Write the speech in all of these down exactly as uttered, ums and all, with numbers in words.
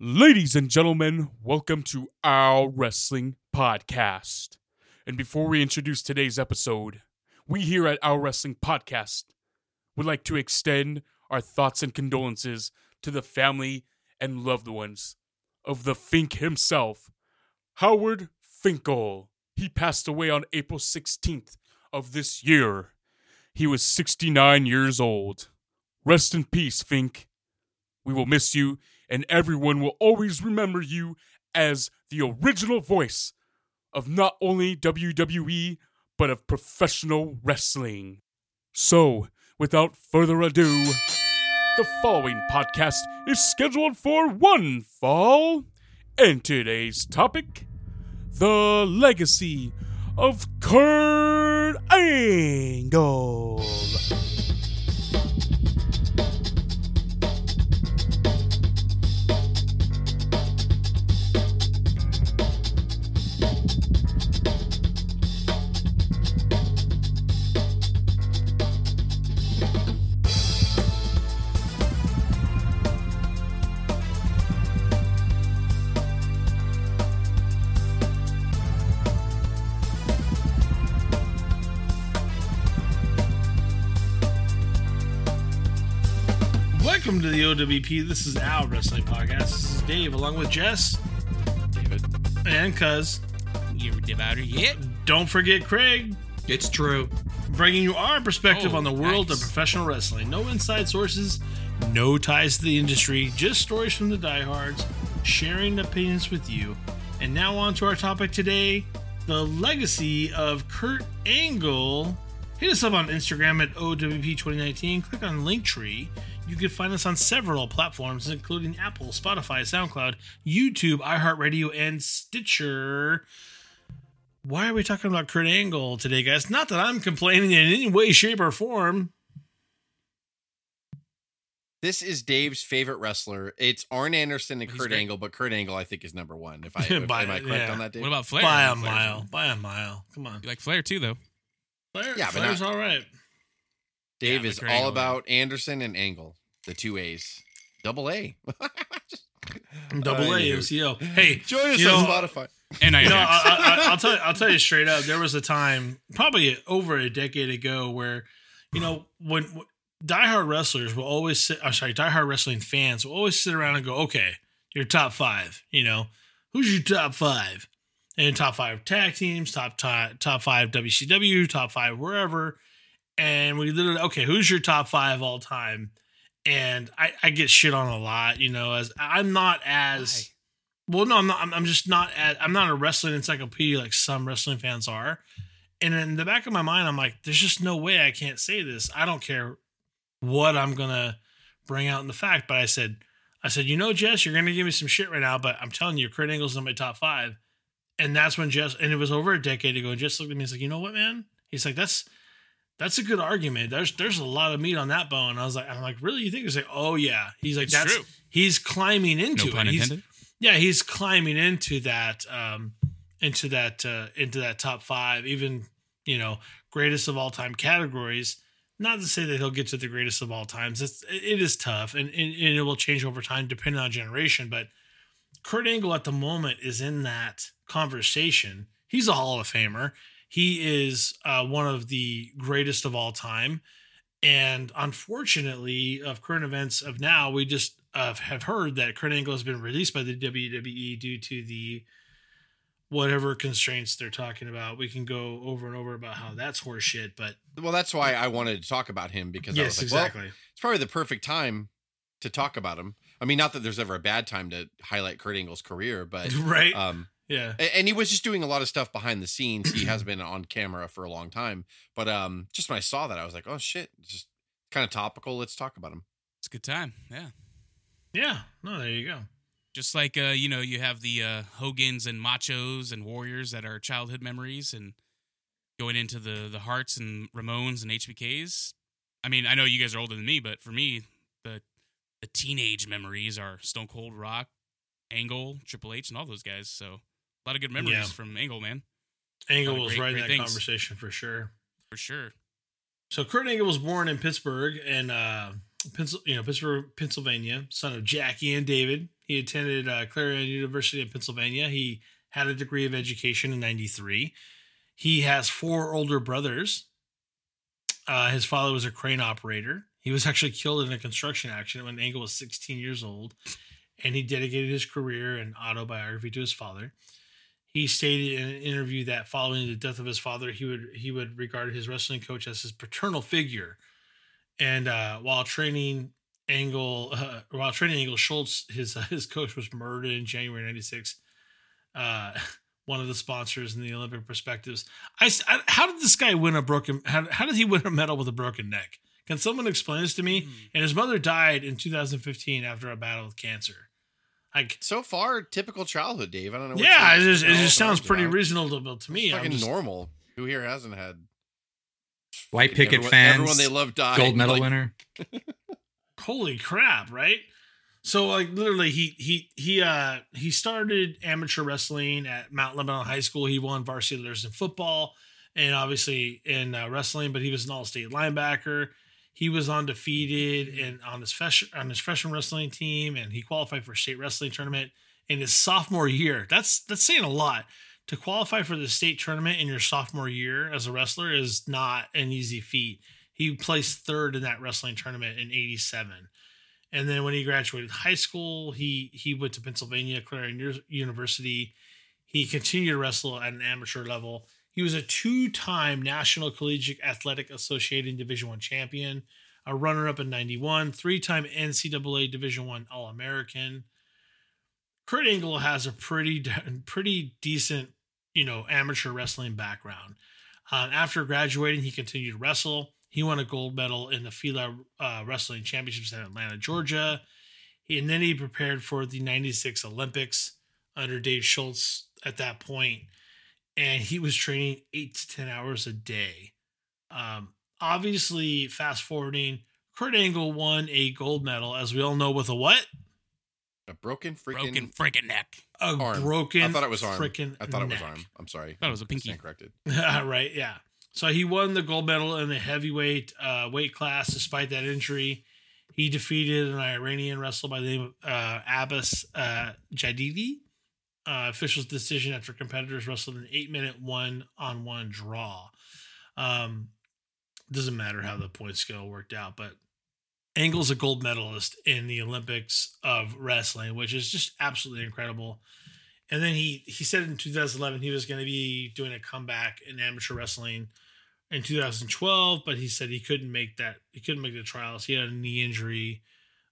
Ladies and gentlemen, welcome to Our Wrestling Podcast. And before we introduce today's episode, we here at Our Wrestling Podcast would like to extend our thoughts and condolences to the family and loved ones of the Fink himself, Howard Finkel. He passed away on April sixteenth of this year. He was sixty-nine years old. Rest in peace, Fink. We will miss you, and everyone will always remember you as the original voice of not only W W E, but of professional wrestling. So, without further ado, the following podcast is scheduled for one fall, and today's topic, the legacy of Kurt Angle. Welcome to the O W P. This is Our Wrestling Podcast. This is Dave, along with Jess, David, and Cuz. You ever dip out of yet? Don't forget Craig. It's true. Bringing you our perspective oh, on the world nice. of professional wrestling. No inside sources, no ties to the industry, just stories from the diehards, sharing opinions with you. And now on to our topic today, the legacy of Kurt Angle. Hit us up on Instagram at O W P twenty nineteen. Click on Linktree. You can find us on several platforms, including Apple, Spotify, SoundCloud, YouTube, iHeartRadio, and Stitcher. Why are we talking about Kurt Angle today, guys? Not that I'm complaining in any way, shape, or form. This is Dave's favorite wrestler. It's Arn Anderson and He's Kurt great. Angle, but Kurt Angle, I think, is number one. If I if By, am I correct yeah. on that, Dave? What about Flair? By a Flair's mile. By a mile. Come on. You like Flair, too, though. Flair, yeah, Flair's not- all right. Dave yeah, is all Angle. about Anderson and Angle, the two A's. Double A. Double A, M C O. Hey, join us on Spotify. And I, you know, I, I, I'll tell you, I'll tell you straight up. There was a time, probably over a decade ago, where you know when, when diehard wrestlers will always sit. I'm sorry, diehard wrestling fans will always sit around and go, "Okay, your top five. You know, who's your top five? And top five tag teams, top top, top five W C W, top five wherever." And we literally, okay, who's your top five all time? And I, I get shit on a lot, you know, as I'm not as, well, no, I'm not, I'm, I'm just not, as, I'm not a wrestling encyclopedia like some wrestling fans are. And in the back of my mind, I'm like, there's just no way I can't say this. I don't care what I'm going to bring out in the fact. But I said, I said, you know, Jess, you're going to give me some shit right now, but I'm telling you, Kurt Angle's in my top five. And that's when Jess, and it was over a decade ago, Jess looked at me and was like, you know what, man? He's like, that's, That's a good argument. There's there's a lot of meat on that bone. I was like, I'm like, really? You think? He's like, oh yeah. He's like, it's that's true. He's climbing into no it. Pun intended. He's, yeah, he's climbing into that, um, into that, uh, into that top five. Even you know, greatest of all time categories. Not to say that he'll get to the greatest of all times. It's it is tough, and, and and it will change over time depending on generation. But Kurt Angle at the moment is in that conversation. He's a Hall of Famer. He is uh, one of the greatest of all time. And unfortunately, of current events of now, we just uh, have heard that Kurt Angle has been released by the W W E due to the whatever constraints they're talking about. We can go over and over about how that's horseshit. But well, that's why I wanted to talk about him, because yes, I was like, exactly. Well, it's probably the perfect time to talk about him. I mean, not that there's ever a bad time to highlight Kurt Angle's career, but right. Um, Yeah. And he was just doing a lot of stuff behind the scenes. He has been on camera for a long time. But um, just when I saw that, I was like, oh, shit. It's just kind of topical. Let's talk about him. It's a good time. Yeah. Yeah. No, there you go. Just like, uh, you know, you have the uh, Hogans and Machos and Warriors that are childhood memories, and going into the, the Hearts and Ramones and H B Ks. I mean, I know you guys are older than me, but for me, the, the teenage memories are Stone Cold, Rock, Angle, Triple H, and all those guys. So. A lot of good memories yeah. from Angle, man. Angle was great, right in that things. conversation for sure. For sure. So Kurt Angle was born in Pittsburgh in uh, Pencil, you know, Pittsburgh, Pennsylvania, son of Jackie and David. He attended uh, Clarion University in Pennsylvania. He had a degree of education in ninety-three. He has four older brothers. Uh, his father was a crane operator. He was actually killed in a construction accident when Angle was sixteen years old, and he dedicated his career and autobiography to his father. He stated in an interview that following the death of his father, he would he would regard his wrestling coach as his paternal figure. And uh, while training Angle, uh, while training Angle Schultz, his uh, his coach was murdered in January ninety-six. Uh, one of the sponsors in the Olympic perspectives. I, I how did this guy win a broken? How, how did he win a medal with a broken neck? Can someone explain this to me? Mm. And his mother died in two thousand fifteen after a battle with cancer. Like so far, typical childhood, Dave. I don't know. What yeah, it just, it just sounds pretty about. reasonable to me. It's fucking just, normal. Who here hasn't had white picket everyone, fans? Everyone they love died. Gold medal like, winner. Holy crap! Right. So like literally, he he he uh he started amateur wrestling at Mount Lebanon High School. He won varsity leaders in football and obviously in uh, wrestling. But he was an all-state linebacker. He was undefeated and on his fresh, on his freshman wrestling team, and he qualified for a state wrestling tournament in his sophomore year. That's that's saying a lot. To qualify for the state tournament in your sophomore year as a wrestler is not an easy feat. He placed third in that wrestling tournament in eighty-seven. And then when he graduated high school, he he went to Pennsylvania Clarion University. He continued to wrestle at an amateur level. He was a two-time National Collegiate Athletic Association Division One champion, a runner-up in ninety-one, three-time N C double A Division One All-American. Kurt Angle has a pretty pretty decent, you know, amateur wrestling background. Um, after graduating, he continued to wrestle. He won a gold medal in the FILA uh, Wrestling Championships in Atlanta, Georgia. He, and then he prepared for the ninety-six Olympics under Dave Schultz at that point. And he was training eight to ten hours a day. Um, obviously, fast forwarding, Kurt Angle won a gold medal, as we all know, with a what? A broken freaking... Broken freaking neck. A arm. broken I thought it was arm. freaking I thought it was neck. arm. I'm sorry. I thought it was a pinky. I stand corrected. Right, yeah. So he won the gold medal in the heavyweight uh, weight class despite that injury. He defeated an Iranian wrestler by the name of uh, Abbas uh, Jadidi. Uh, officials' decision after competitors wrestled an eight-minute one-on-one draw. Um, doesn't matter how the point scale worked out, but Angle's a gold medalist in the Olympics of wrestling, which is just absolutely incredible. And then he he said in two thousand eleven he was going to be doing a comeback in amateur wrestling in two thousand twelve, but he said he couldn't make that. He couldn't make the trials. He had a knee injury.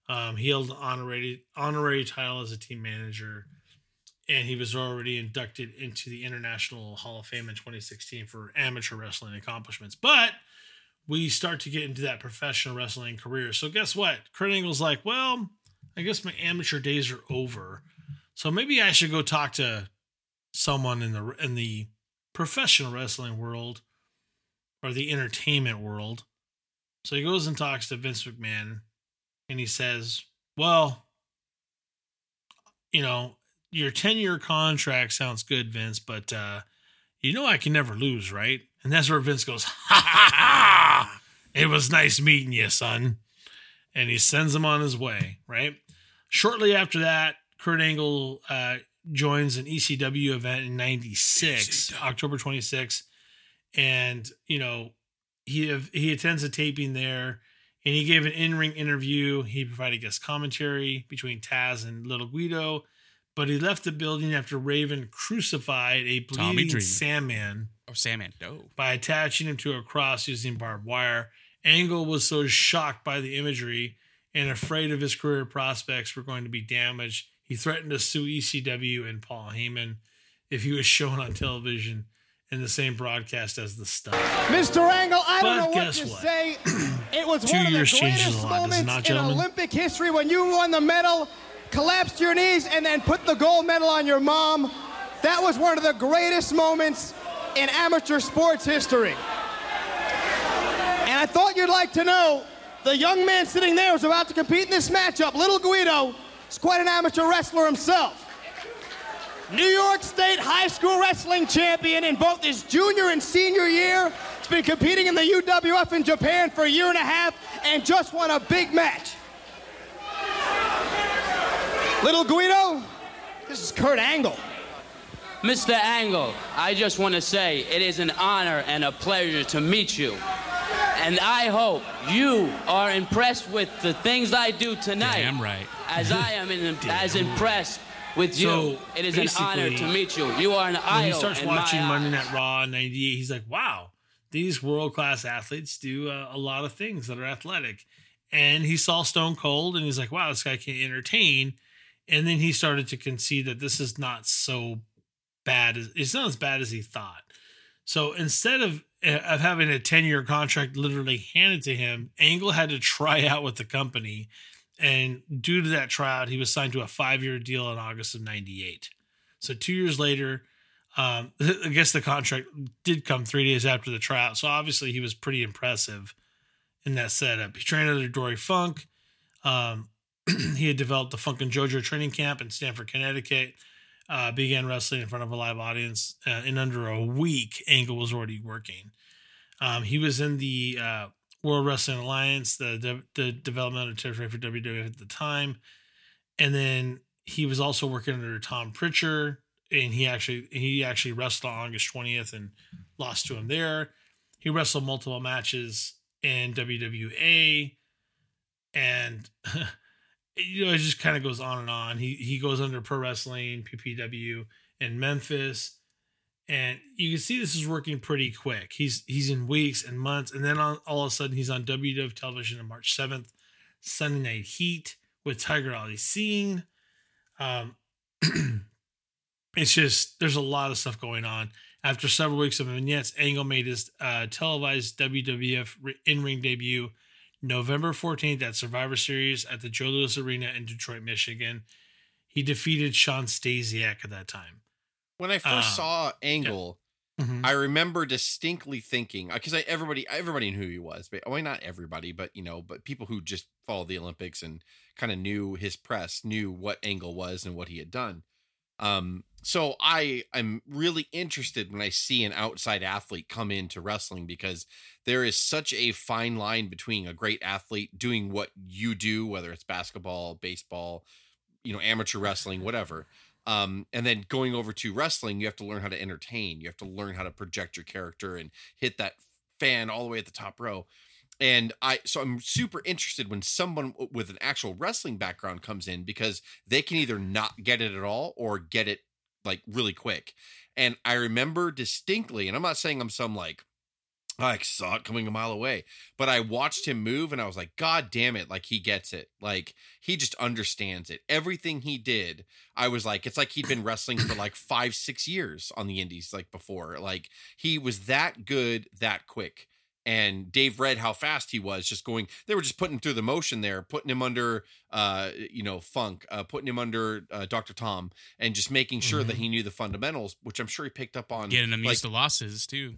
Um, he held an honorary honorary title as a team manager. And he was already inducted into the International Hall of Fame in twenty sixteen for amateur wrestling accomplishments. But we start to get into that professional wrestling career. So guess what? Kurt Angle's like, well, I guess my amateur days are over. So maybe I should go talk to someone in the in the professional wrestling world or the entertainment world. So he goes and talks to Vince McMahon, and he says, well, you know, your ten-year contract sounds good, Vince, but uh, you know I can never lose, right? And that's where Vince goes, ha, ha, ha, it was nice meeting you, son. And he sends him on his way, right? Shortly after that, Kurt Angle uh, joins an E C W event in ninety-six, October twenty-sixth. And, you know, he he attends a taping there, and he gave an in-ring interview. He provided guest commentary between Taz and Little Guido. But he left the building after Raven crucified a bleeding Sandman. Oh, Sandman. No. By attaching him to a cross using barbed wire. Angle was so shocked by the imagery and afraid of his career prospects were going to be damaged, he threatened to sue E C W and Paul Heyman if he was shown on television in the same broadcast as the stuff. Mister Angle, I but don't know what to what? say. It was Two one of the greatest lot, moments not, in gentlemen? Olympic history when you won the medal, collapsed your knees, and then put the gold medal on your mom. That was one of the greatest moments in amateur sports history. And I thought you'd like to know, the young man sitting there was about to compete in this matchup. Little Guido is quite an amateur wrestler himself. New York State high school wrestling champion in both his junior and senior year, It's been competing in the U W F in Japan for a year and a half and just won a big match. Little Guido, this is Kurt Angle. Mister Angle, I just want to say it is an honor and a pleasure to meet you. And I hope you are impressed with the things I do tonight. Damn right. As I am in, as impressed with you. So it is an honor to meet you. You are an idol. When he starts watching Monday Night Raw in ninety-eight, he's like, wow, these world-class athletes do uh, a lot of things that are athletic. And he saw Stone Cold, and he's like, wow, this guy can entertain. And then he started to concede that this is not so bad. As, it's not as bad as he thought. So instead of of having a ten-year contract literally handed to him, Angle had to try out with the company. And due to that tryout, he was signed to a five-year deal in August of ninety-eight. So two years later, um, I guess the contract did come three days after the tryout. So obviously he was pretty impressive in that setup. He trained under Dory Funk. Um, he had developed the Funk and JoJo training camp in Stamford, Connecticut. Uh, began wrestling in front of a live audience. Uh, in under a week, Angle was already working. Um, he was in the... Uh, World Wrestling Alliance, the de- the developmental territory for W W F at the time. And then he was also working under Tom Pritchard, and he actually he actually wrestled on August twentieth and lost to him there. He wrestled multiple matches in W W A, and you know, it just kind of goes on and on. He he goes under Pro Wrestling, P P W, and Memphis. And you can see this is working pretty quick. He's he's in weeks and months. And then on, all of a sudden, he's on W W F television on March seventh, Sunday Night Heat with Tiger Ali Singh. Um, it's just, there's a lot of stuff going on. After several weeks of vignettes, Angle made his uh, televised W W F in-ring debut November fourteenth at Survivor Series at the Joe Louis Arena in Detroit, Michigan. He defeated Sean Stasiak at that time. When I first uh, saw Angle, yeah. mm-hmm. I remember distinctly thinking, because I everybody everybody knew who he was, but well, not everybody, but you know, but people who just followed the Olympics and kind of knew his press knew what Angle was and what he had done. Um, so I I'm really interested when I see an outside athlete come into wrestling, because there is such a fine line between a great athlete doing what you do, whether it's basketball, baseball, you know, amateur wrestling, whatever. Um, and then going over to wrestling, you have to learn how to entertain. You have to learn how to project your character and hit that fan all the way at the top row. And I, so I'm super interested when someone with an actual wrestling background comes in, because they can either not get it at all or get it like really quick. And I remember distinctly, and I'm not saying I'm some like, I saw it coming a mile away, but I watched him move and I was like, God damn it. Like, he gets it. Like, he just understands it. Everything he did, I was like, it's like he'd been wrestling for like five, six years on the indies, like before. Like, he was that good, that quick. And Dave read how fast he was just going. They were just putting him through the motion there, putting him under, uh, you know, Funk, uh, putting him under uh, Doctor Tom, and just making sure mm-hmm. that he knew the fundamentals, which I'm sure he picked up on. Getting him like, used to losses too.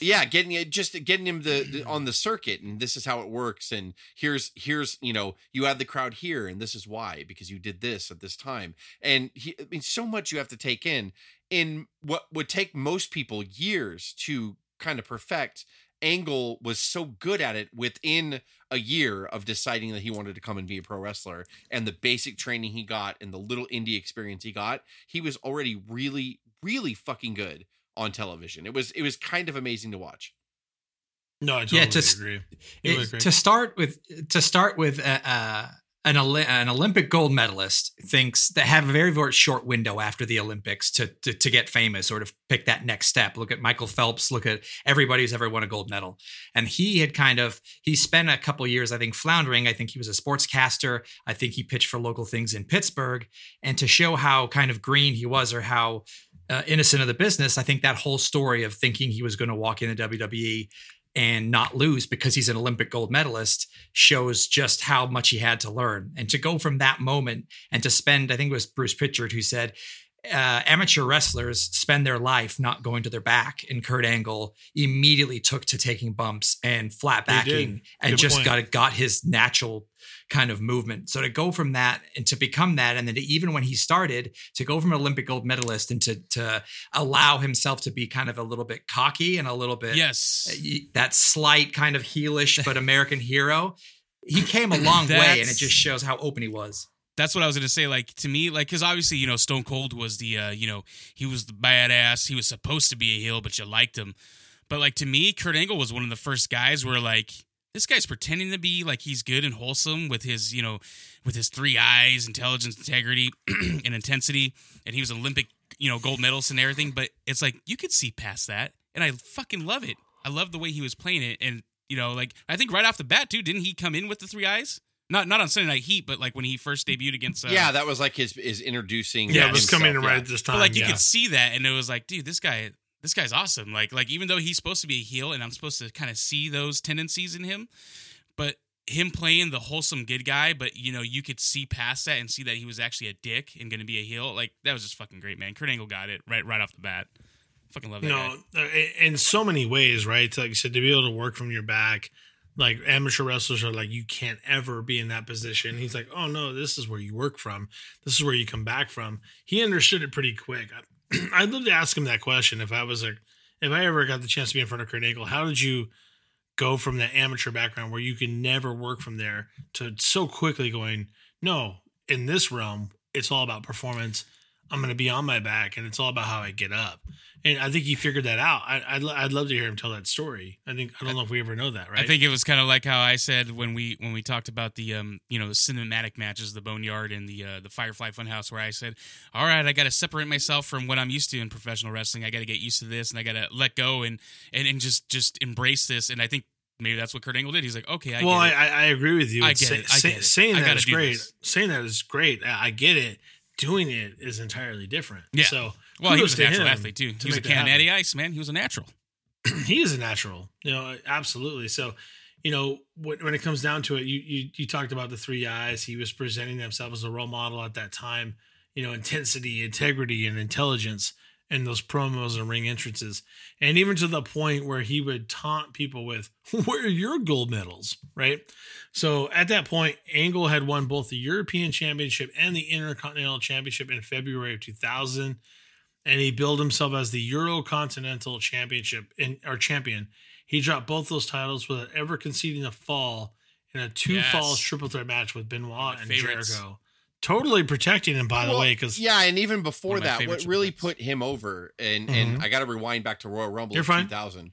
Yeah, getting it, just getting him the, the on the circuit, and this is how it works. And here's here's you know, you had the crowd here, and this is why, because you did this at this time. And he, I mean, so much you have to take in in what would take most people years to kind of perfect. Angle was so good at it within a year of deciding that he wanted to come and be a pro wrestler, and the basic training he got and the little indie experience he got, he was already really, really fucking good on television. It was, it was kind of amazing to watch. No, I totally yeah, to, agree. It was great. To start with, to start with, uh, uh, an, an Olympic gold medalist thinks they have a very, very short window after the Olympics to, to, to get famous or to pick that next step. Look at Michael Phelps, look at everybody who's ever won a gold medal. And he had kind of, he spent a couple years, I think, floundering. I think he was a sportscaster. I think he pitched for local things in Pittsburgh. And to show how kind of green he was, or how uh, innocent of the business, I think that whole story of thinking he was going to walk into W W E and not lose because he's an Olympic gold medalist shows just how much he had to learn. And to go from that moment and to spend, I think it was Bruce Pritchard who said, uh, amateur wrestlers spend their life not going to their back. And Kurt Angle immediately took to taking bumps and flat backing and Good just point. got got his natural kind of movement. So to go from that and to become that, and then to, even when he started to go from an Olympic gold medalist and to, to allow himself to be kind of a little bit cocky and a little bit, yes, that slight kind of heelish, but American hero, he came a long way, and it just shows how open he was. That's what I was going to say. Like, to me, like, because obviously, you know, Stone Cold was the, uh, you know, he was the badass. He was supposed to be a heel, but you liked him. But like, to me, Kurt Angle was one of the first guys where like, this guy's pretending to be like he's good and wholesome with his, you know, with his three eyes, intelligence, integrity, and intensity. And he was Olympic, you know, gold medalist and everything. But it's like, you could see past that. And I fucking love it. I love the way he was playing it. And, you know, like, I think right off the bat, too, didn't he come in with the three eyes? Not not on Sunday Night Heat, but like when he first debuted against... Uh, yeah, that was like his, his introducing... Yeah, it was himself, coming in right at this time. But like, yeah. You could see that. And it was like, dude, this guy... This guy's awesome. Like, like even though he's supposed to be a heel and I'm supposed to kind of see those tendencies in him, but him playing the wholesome good guy, but, you know, you could see past that and see that he was actually a dick and going to be a heel. Like, that was just fucking great, man. Kurt Angle got it right right off the bat. Fucking love that No, guy. In so many ways, right? Like you said, to be able to work from your back, like amateur wrestlers are like, you can't ever be in that position. He's like, oh, no, this is where you work from. This is where you come back from. He understood it pretty quick. I, I'd love to ask him that question. If I was a, if I ever got the chance to be in front of Kurt Angle, how did you go from that amateur background where you can never work from there to so quickly going, no, in this realm, it's all about performance. I'm going to be on my back and it's all about how I get up. And I think he figured that out. I, I'd, I'd love to hear him tell that story. I think, I don't know if we ever know that, right? I think it was kind of like how I said when we, when we talked about the, um, you know, the cinematic matches, the Boneyard and the, uh, the Firefly Funhouse, where I said, all right, I got to separate myself from what I'm used to in professional wrestling. I got to get used to this and I got to let go and, and, and just, just embrace this. And I think maybe that's what Kurt Angle did. He's like, okay, I well, get it. I, I agree with you. I get, say, it. I say, get it. Saying I that is great. This. Saying that is great. I get it. Doing it is entirely different. Yeah. So, well, he was a natural athlete too. He was a Canadian ice man. He was a natural. He is a natural. You know, absolutely. So, you know, when, when it comes down to it, you, you you talked about the three eyes. He was presenting himself as a role model at that time. You know, intensity, integrity, and intelligence, and those promos and ring entrances, and even to the point where he would taunt people with, "Where are your gold medals?" Right. So at that point, Angle had won both the European Championship and the Intercontinental Championship in February of two thousand, and he billed himself as the Eurocontinental Championship in, or champion. He dropped both those titles without ever conceding a fall in a two yes. falls triple threat match with Benoit and favorites. Jericho. Totally protecting him, by well, the way, because yeah, and even before that, what really put him over, and mm-hmm. and I got to rewind back to Royal Rumble in two thousand.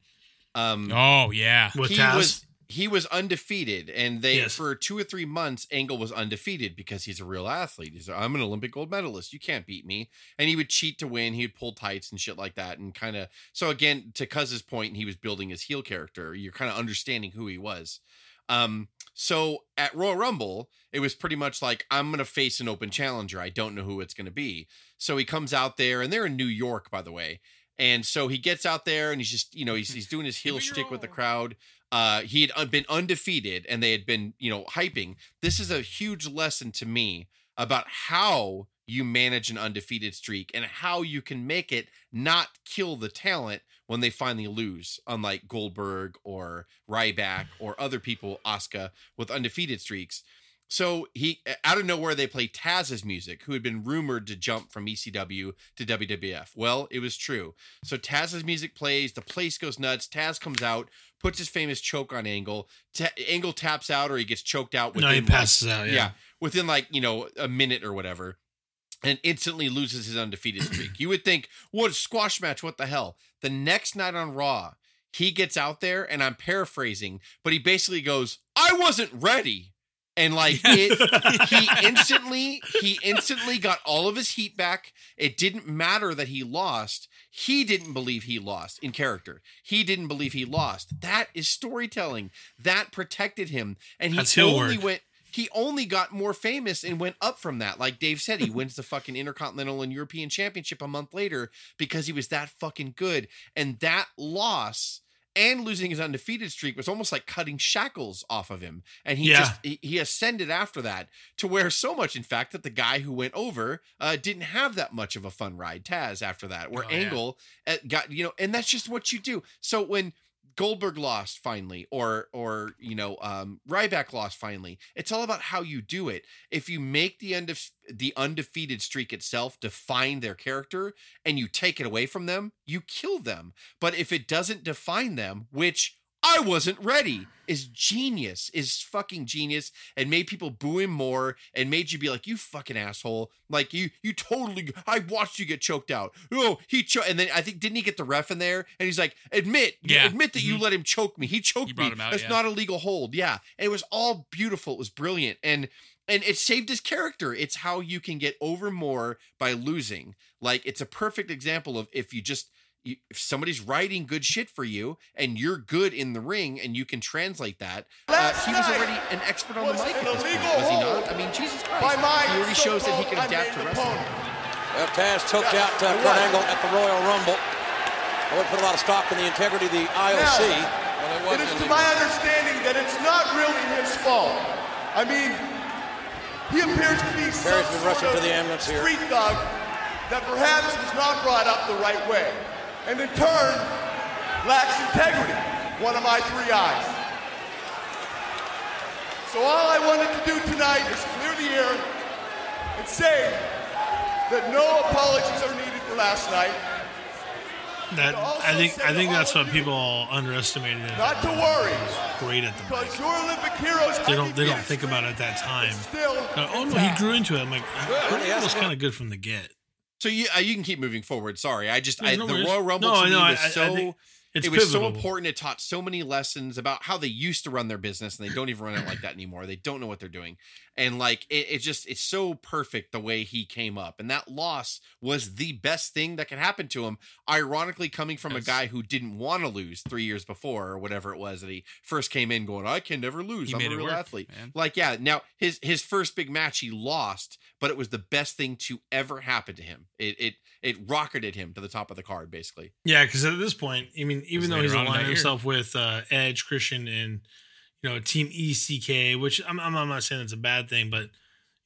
Um, oh yeah, with he Taz? was he was undefeated, and they yes. for two or three months, Angle was undefeated because he's a real athlete. He's like, I'm an Olympic gold medalist. You can't beat me. And he would cheat to win. He would pull tights and shit like that, and kind of so again to Cuz's point, he was building his heel character. You're kind of understanding who he was. Um, so at Royal Rumble, it was pretty much like, I'm going to face an open challenger. I don't know who it's going to be. So he comes out there, and they're in New York, by the way. And so he gets out there and he's just, you know, he's, he's doing his heel shtick with the crowd. Uh, he had been undefeated and they had been, you know, hyping. This is a huge lesson to me about how you manage an undefeated streak and how you can make it not kill the talent when they finally lose, unlike Goldberg or Ryback or other people, Asuka, with undefeated streaks. So he, out of nowhere, they played Taz's music, who had been rumored to jump from E C W to W W F. Well, it was true. So Taz's music plays, the place goes nuts. Taz comes out, puts his famous choke on Angle. Ta- Angle taps out, or he gets choked out. Within no, he passes like, out, yeah. yeah. Within like, you know, a minute or whatever. And instantly loses his undefeated streak. You would think, what a squash match, what the hell? The next night on Raw, he gets out there, and I'm paraphrasing, but he basically goes, I wasn't ready. And like it, he instantly, he instantly got all of his heat back. It didn't matter that he lost. He didn't believe he lost in character. He didn't believe he lost. That is storytelling. That protected him. And he That's only went. He only got more famous and went up from that. Like Dave said, he wins the fucking Intercontinental and European Championship a month later because he was that fucking good. And that loss and losing his undefeated streak was almost like cutting shackles off of him. And he yeah. just, he, he ascended after that to where so much, in fact, that the guy who went over uh, didn't have that much of a fun ride, Taz, after that, where oh, Angle yeah. got, you know, and that's just what you do. So when Goldberg lost finally, or, or, you know, um, Ryback lost finally, it's all about how you do it. If you make the undefe- the undefeated streak itself define their character and you take it away from them, you kill them. But if it doesn't define them, which I wasn't ready, is genius, is fucking genius, and made people boo him more and made you be like, you fucking asshole. Like you, you totally, I watched you get choked out. Oh, he choked. And then I think, didn't he get the ref in there? And he's like, admit, yeah. admit that you mm-hmm. let him choke me. He choked me. Out, That's yeah. not a legal hold. Yeah. And it was all beautiful. It was brilliant. And, and it saved his character. It's how you can get over more by losing. Like it's a perfect example of if you just, if somebody's writing good shit for you and you're good in the ring and you can translate that, uh, he was already an expert on the mic at this point, was he not? I mean, Jesus Christ. He already shows that he can adapt to wrestling. Well, Taz took out uh, Kurt Angle at the Royal Rumble. I would put a lot of stock in the integrity of the I O C. Now, it is to my understanding that it's not really his fault. I mean, he appears to be some sort of street dog that perhaps was not brought up the right way, and in turn, lacks integrity, one of my three eyes. So all I wanted to do tonight is clear the air and say that no apologies are needed for last night. That I think I think that's what people underestimated. Not to worry. Great at the because your Olympic heroes. They don't they don't think about it at that time. Now, oh no, he grew into it. I'm like, that was kind of good from the get. So you uh, you can keep moving forward. Sorry, I just I, no, the Royal Rumble no, to me no, was I, so I it was pivotal. So important. It taught so many lessons about how they used to run their business, and they don't even run it like that anymore. They don't know what they're doing, and like it, it just it's so perfect the way he came up. And that loss was the best thing that could happen to him. Ironically, coming from yes. a guy who didn't want to lose three years before or whatever it was that he first came in going, I can never lose. He I'm a real work, athlete. Man. Like yeah, now his his first big match he lost, but it was the best thing to ever happen to him. It it it rocketed him to the top of the card, basically. Yeah, because at this point, I mean, even though he's aligned himself with uh, Edge, Christian, and you know Team E C K, which I'm, I'm I'm not saying that's a bad thing, but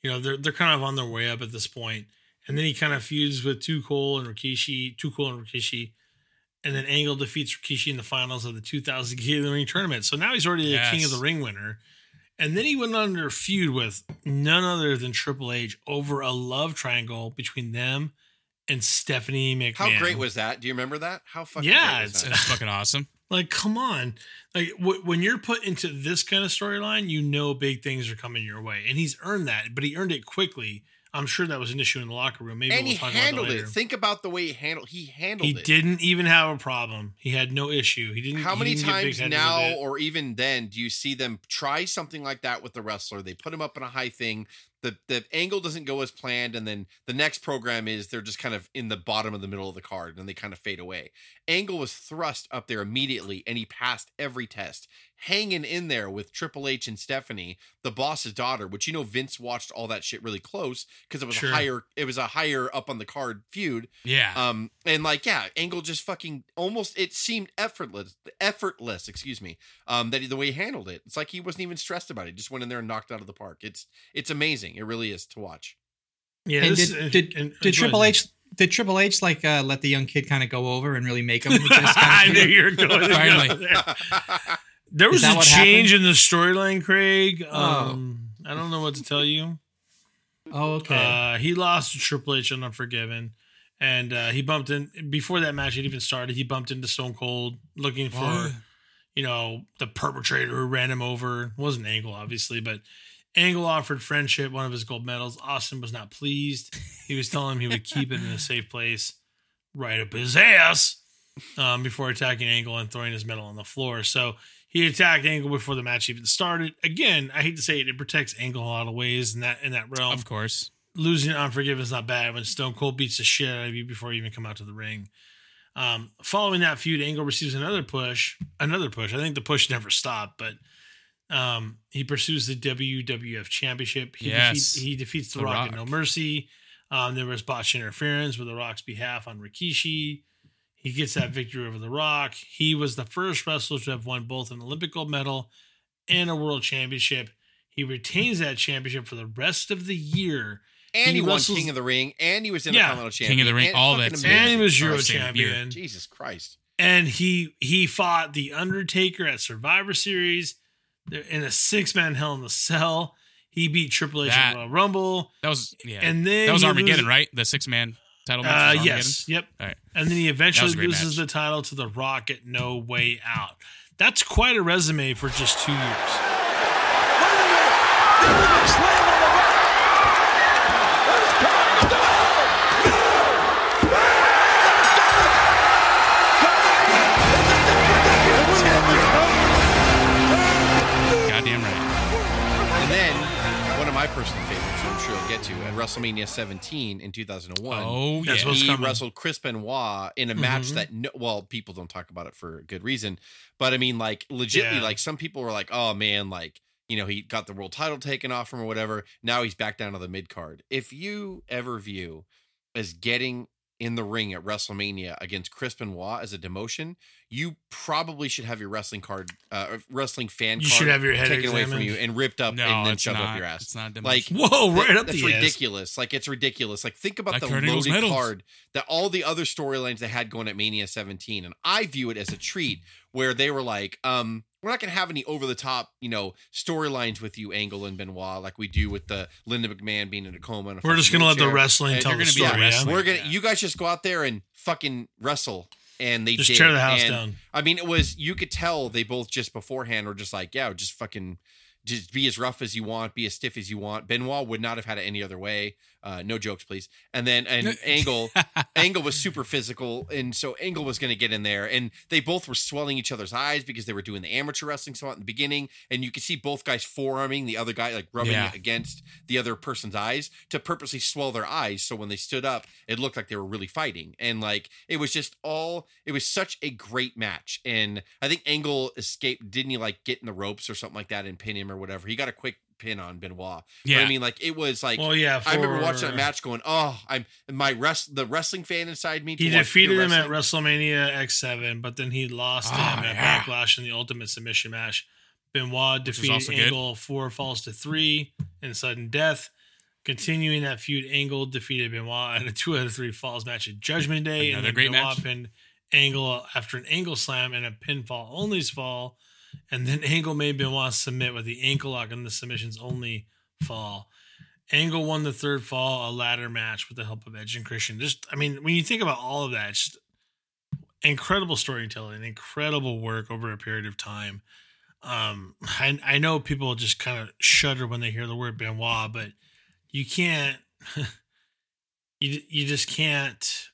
you know they're they're kind of on their way up at this point. And then he kind of feuds with Too Cool and Rikishi, Too Cool and Rikishi, and then Angle defeats Rikishi in the finals of the two thousand King of the Ring tournament. So now he's already yes. the King of the Ring winner. And then he went under a feud with none other than Triple H over a love triangle between them and Stephanie McMahon. How great was that? Do you remember that? How fucking yeah, great was that? Yeah, it's fucking awesome. Like, come on. Like, w- when you're put into this kind of storyline, you know big things are coming your way. And he's earned that, but he earned it quickly. I'm sure that was an issue in the locker room. Maybe and we'll he talk handled about that later. It. Think about the way he handled. He handled he it. He didn't even have a problem. He had no issue. He didn't. How many didn't times now, or even then, do you see them try something like that with the wrestler? They put him up in a high thing. The the angle doesn't go as planned, and then the next program is they're just kind of in the bottom of the middle of the card, and they kind of fade away. Angle was thrust up there immediately, and he passed every test. Hanging in there with Triple H and Stephanie, the boss's daughter, which you know Vince watched all that shit really close because it was sure. a higher, it was a higher up on the card feud. Yeah. Um. And like, yeah, Angle just fucking almost it seemed effortless, effortless. Excuse me. Um. That he, the way he handled it, it's like he wasn't even stressed about it. He just went in there and knocked it out of the park. It's it's amazing. It really is to watch. Yeah. And this, did, uh, did, and, did Triple H? Did Triple H like uh, let the young kid kind of go over and really make him? I knew you were going to go there. There was a change happened? in the storyline, Craig. Um, oh. I don't know what to tell you. Oh, okay. Uh, he lost to Triple H on Unforgiven, and uh, he bumped in before that match had even started. He bumped into Stone Cold looking for, what? you know, the perpetrator who ran him over. It wasn't Angle, obviously, but Angle offered friendship, one of his gold medals. Austin was not pleased. He was telling him he would keep it in a safe place, right up his ass, um, before attacking Angle and throwing his medal on the floor. So. He attacked Angle before the match even started. Again, I hate to say it, it protects Angle a lot of ways in that in that realm. Of course. Losing Unforgiven is not bad when Stone Cold beats the shit out of you before you even come out to the ring. Um, following that feud, Angle receives another push. Another push. I think the push never stopped, but um, he pursues the W W F Championship. He, yes. defe- he defeats The, the Rock, Rock at No Mercy. Um, there was botched interference with The Rock's behalf on Rikishi. He gets that victory over The Rock. He was the first wrestler to have won both an Olympic gold medal and a world championship. He retains that championship for the rest of the year. And he, he won wrestles, King of the Ring, and he was in the yeah, Continental Champion. King of the Ring, and all that. Amazing. And he was Euro champion. Year. Jesus Christ. And he he fought The Undertaker at Survivor Series in a six-man Hell in a Cell. He beat Triple H at Royal Rumble. That was yeah. And then that was Armageddon, loses, right? The six-man title match. Uh, yes. Yep. All right. And then he eventually loses match. the title to The Rock at No Way Out. That's quite a resume for just two years. Wait a my personal favorite, so I'm sure I'll get to, at WrestleMania seventeen in two thousand one. Oh, yeah. He wrestled Chris Benoit in a mm-hmm. match that, no, well, people don't talk about it for a good reason, but I mean, like, legitly, yeah. like, some people were like, oh, man, like, you know, he got the world title taken off from or whatever. Now he's back down to the mid-card. If you ever view as getting in the ring at WrestleMania against Chris Benoit as a demotion, you probably should have your wrestling card, uh, wrestling fan you card should have your head taken examined. away from you and ripped up no, and then shoved not, up your ass. It's not like, whoa, right that, up that's the ridiculous. Ass. Like, it's ridiculous. Like, think about like the loaded card that all the other storylines they had going at Mania seventeen. And I view it as a treat where they were like, um, we're not going to have any over-the-top, you know, storylines with you, Angle and Benoit, like we do with the Linda McMahon being in a coma. And a we're just going to let the wrestling tell the story. Yeah. We're gonna, yeah. You guys just go out there and fucking wrestle. And they just did. Tear the house and, down. I mean, it was, you could tell they both just beforehand were just like, yeah, just fucking, just be as rough as you want, be as stiff as you want. Benoit would not have had it any other way. Uh, no jokes, please. And then and Angle, Angle was super physical, and so Angle was going to get in there, and they both were swelling each other's eyes because they were doing the amateur wrestling spot in the beginning, and you could see both guys forearming the other guy, like rubbing yeah. it against the other person's eyes to purposely swell their eyes, so when they stood up, it looked like they were really fighting, and like it was just all, it was such a great match, and I think Angle escaped, didn't he? Like get in the ropes or something like that and pin him. Or whatever, he got a quick pin on Benoit. Yeah, but I mean, like it was like, well, yeah. For, I remember watching that match, going, "Oh, I'm my rest." The wrestling fan inside me. He defeated him at WrestleMania X seven, but then he lost oh, him at yeah. Backlash in the Ultimate Submission match. Benoit defeated Angle good. four falls to three in sudden death. Continuing that feud, Angle defeated Benoit in a two out of three falls match at Judgment Day, Another and then great Benoit match. pinned Angle after an Angle slam and a pinfall only fall. And then Angle made Benoit submit with the ankle lock and the submission's only fall. Angle won the third fall, a ladder match with the help of Edge and Christian. Just, I mean, when you think about all of that, it's just incredible storytelling, incredible work over a period of time. Um, I, I know people just kind of shudder when they hear the word Benoit, but you can't, you, you just can't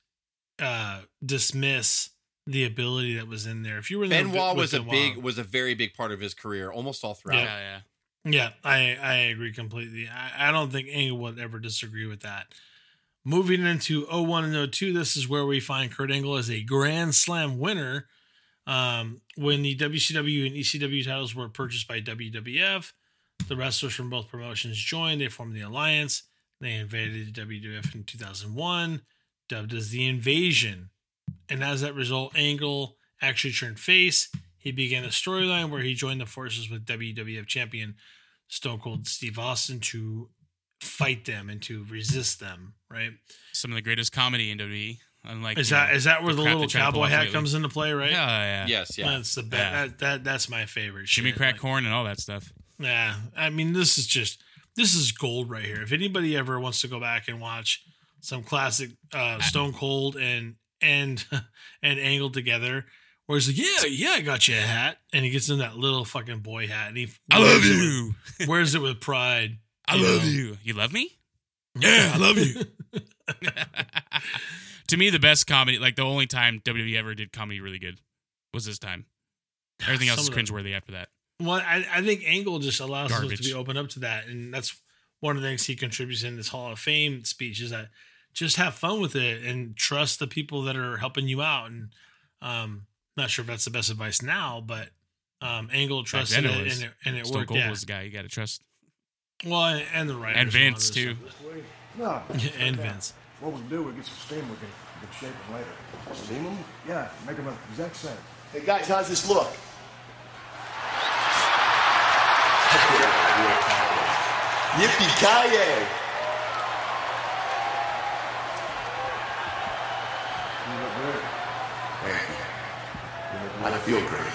uh, dismiss the ability that was in there. If you were there, Benoit was a big, was a very big part of his career, almost all throughout. Yeah, yeah, yeah. I, I agree completely. I, I don't think anyone would ever disagree with that. Moving into oh one and oh two, this is where we find Kurt Angle as a Grand Slam winner. Um, when the W C W and E C W titles were purchased by W W F, the wrestlers from both promotions joined. They formed the Alliance. They invaded W W F in two thousand one, dubbed as the Invasion. And as that result, Angle actually turned face. He began a storyline where he joined the forces with W W F champion Stone Cold Steve Austin to fight them and to resist them, right? Some of the greatest comedy in W W E. Unlike, is, that, know, is that where the, the little cowboy hat lately. comes into play, right? Yeah, yeah. Yes, yeah. That's, the best, yeah. That, that, that's my favorite shit. Jimmy Crack like, Corn and all that stuff. Yeah. I mean, this is just, this is gold right here. If anybody ever wants to go back and watch some classic uh, Stone Cold and and and Angle together, where he's like, yeah, yeah, I got you a hat, and he gets in that little fucking boy hat, and he, I love you, with, wears it with pride. I you love know. you. You love me? Yeah, I love you. To me, the best comedy, like the only time W W E ever did comedy really good, was this time. Everything else is cringeworthy after that. Well, I, I think Angle just allows us to be open up to that, and that's one of the things he contributes in this Hall of Fame speech is that. Just have fun with it and trust the people that are helping you out. And um, not sure if that's the best advice now, but um, Angle trusted it, it and it, and it Stone worked. Stone Cold yeah. was the guy you got to trust. Well, and, and the writers. And Vince, too. No, and Vince. What we do, we get some steam, we can, we can shape them later. Steam them? Yeah, make them the exact same. Hey guys, how's this look? Yippee-ki-yay! You look great. Thank you. I feel great.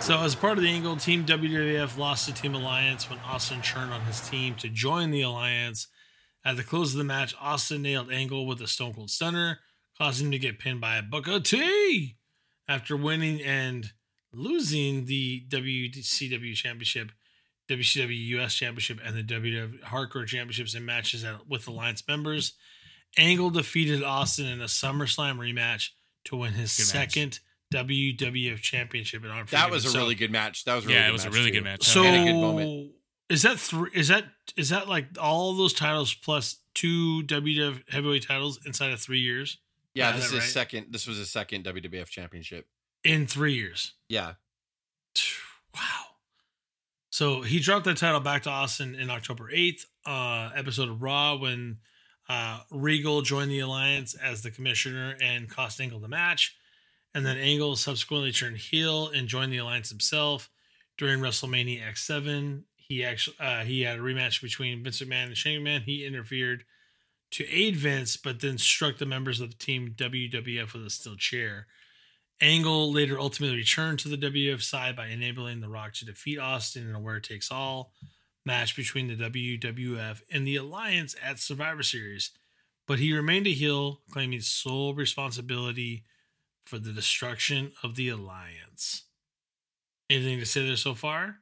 So as part of the Angle, Team W W F lost to Team Alliance when Austin turned on his team to join the Alliance. At the close of the match, Austin nailed Angle with a Stone Cold Stunner, causing him to get pinned by a Booker T. After winning and losing the W C W Championship, W C W U S Championship, and the W W F Hardcore Championships in matches at, with Alliance members, Angle defeated Austin in a SummerSlam rematch to win his good second match. W W F Championship. At that was a so, really good match. That was a really yeah, good it was match a really too. good match. So. And a good moment. Is that three? Is that is that like all those titles plus two W W F heavyweight titles inside of three years? Yeah, yeah this is, is right? second. This was a second W W F championship in three years. Yeah, wow. So he dropped that title back to Austin in October eighth uh, episode of Raw when uh, Regal joined the Alliance as the commissioner and cost Angle the match, and then Angle subsequently turned heel and joined the Alliance himself during WrestleMania X seven. He actually uh, he had a rematch between Vince McMahon and Shane McMahon. He interfered to aid Vince, but then struck the members of the team W W F with a steel chair. Angle later ultimately returned to the W W F side by enabling The Rock to defeat Austin in a winner-takes-all match between the W W F and the Alliance at Survivor Series. But he remained a heel, claiming sole responsibility for the destruction of the Alliance. Anything to say there so far?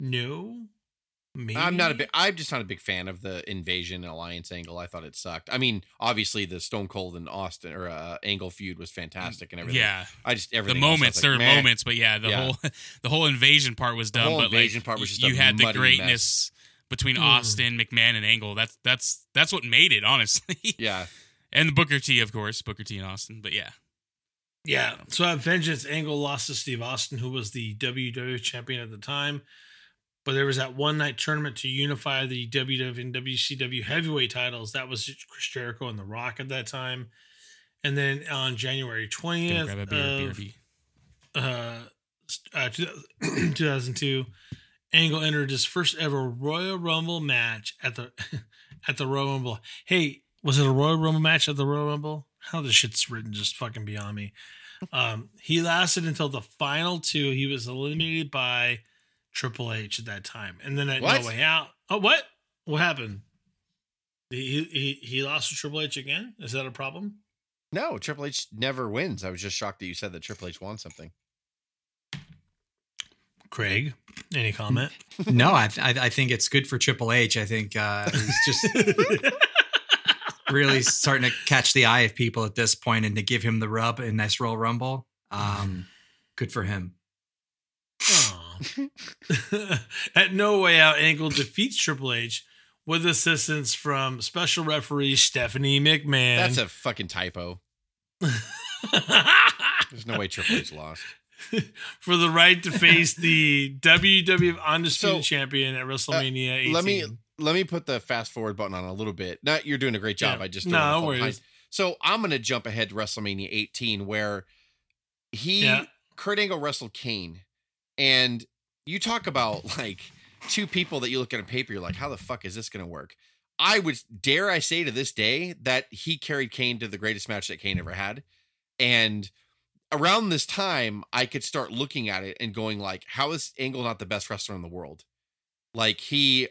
No, maybe. I'm not a big, I'm just not a big fan of the invasion and Alliance angle. I thought it sucked. I mean, obviously the Stone Cold and Austin or uh, Angle feud was fantastic and everything. Yeah, I just everything. The moments, there are like, moments, but yeah, the yeah. whole the whole invasion part was dumb. The whole but invasion like, part was just you, you had the greatness mess. between Austin, mm. McMahon, and Angle. That's that's that's what made it, honestly. Yeah, and Booker T, of course, Booker T and Austin. But yeah. Yeah. So at Vengeance, Angle lost to Steve Austin, who was the W W F champion at the time. But there was that one-night tournament to unify the W W F and W C W heavyweight titles. That was Chris Jericho and The Rock at that time. And then on January twentieth beer, of beer, uh, uh, two thousand two, Angle entered his first ever Royal Rumble match at the at the Royal Rumble. Hey, was it a Royal Rumble match at the Royal Rumble? How this shit's written just fucking beyond me. Um, he lasted until the final two. He was eliminated by Triple H at that time, and then at what? No Way Out. Oh, what? What happened? He he he lost to Triple H again. Is that a problem? No, Triple H never wins. I was just shocked that you said that Triple H won something. Craig, any comment? No, I th- I think it's good for Triple H. I think uh, he's just really starting to catch the eye of people at this point, and to give him the rub in this Royal Rumble. Um, good for him. Oh. At No Way Out, Angle defeats Triple H with assistance from special referee Stephanie McMahon. That's a fucking typo. There's no way Triple H lost. For the right to face the W W F Undisputed so, Champion at WrestleMania eighteen. Uh, let me let me put the fast forward button on a little bit. Not you're doing a great job. Yeah. I just don't no worries. So I'm gonna jump ahead to WrestleMania eighteen, where he yeah. Kurt Angle wrestled Kane. And you talk about like two people that you look at on paper, you're like, how the fuck is this going to work? I would dare I say to this day that he carried Kane to the greatest match that Kane ever had. And around this time, I could start looking at it and going like, how is Angle not the best wrestler in the world? Like he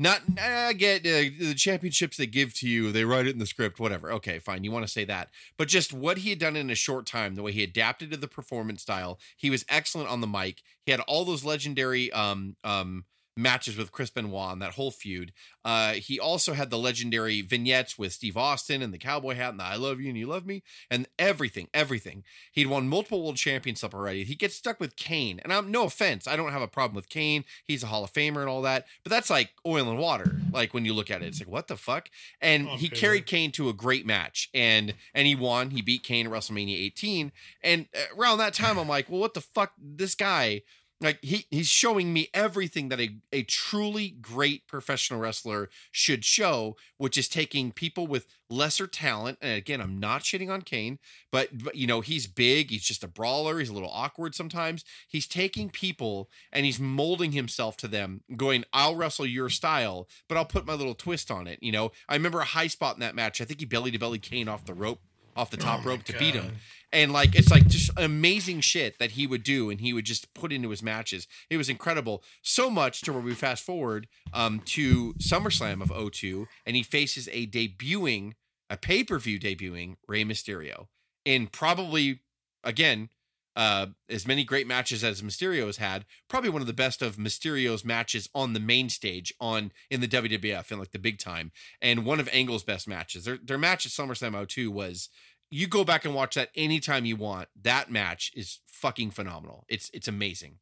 not I get uh, the championships they give to you. They write it in the script, whatever. Okay, fine. You want to say that. But just what he had done in a short time, the way he adapted to the performance style. He was excellent on the mic. He had all those legendary um, um, matches with Chris Benoit and that whole feud. Uh, he also had the legendary vignettes with Steve Austin and the cowboy hat and the I love you and you love me and everything, everything. He'd won multiple world championships already. He gets stuck with Kane. And I'm no offense. I don't have a problem with Kane. He's a Hall of Famer and all that. But that's like oil and water. Like when you look at it, it's like, what the fuck? And okay. He carried Kane to a great match and, and he won. He beat Kane at WrestleMania eighteen. And around that time, I'm like, well, what the fuck? This guy Like he he's showing me everything that a, a truly great professional wrestler should show, which is taking people with lesser talent. And again, I'm not shitting on Kane, but, but you know, he's big. He's just a brawler. He's a little awkward sometimes. He's taking people and he's molding himself to them, going, I'll wrestle your style, but I'll put my little twist on it. You know, I remember a high spot in that match. I think he belly to belly Kane off the rope. off the top oh rope to God. beat him. And like, it's like just amazing shit that he would do. And he would just put into his matches. It was incredible. So much to where we fast forward um, to SummerSlam of oh two. And he faces a debuting, a pay-per-view debuting Rey Mysterio in probably, again, uh, as many great matches as Mysterio has had, probably one of the best of Mysterio's matches on the main stage on in the W W F and like the big time. And one of Angle's best matches, their, their match at SummerSlam oh two was, you go back and watch that anytime you want. That match is fucking phenomenal. It's it's amazing.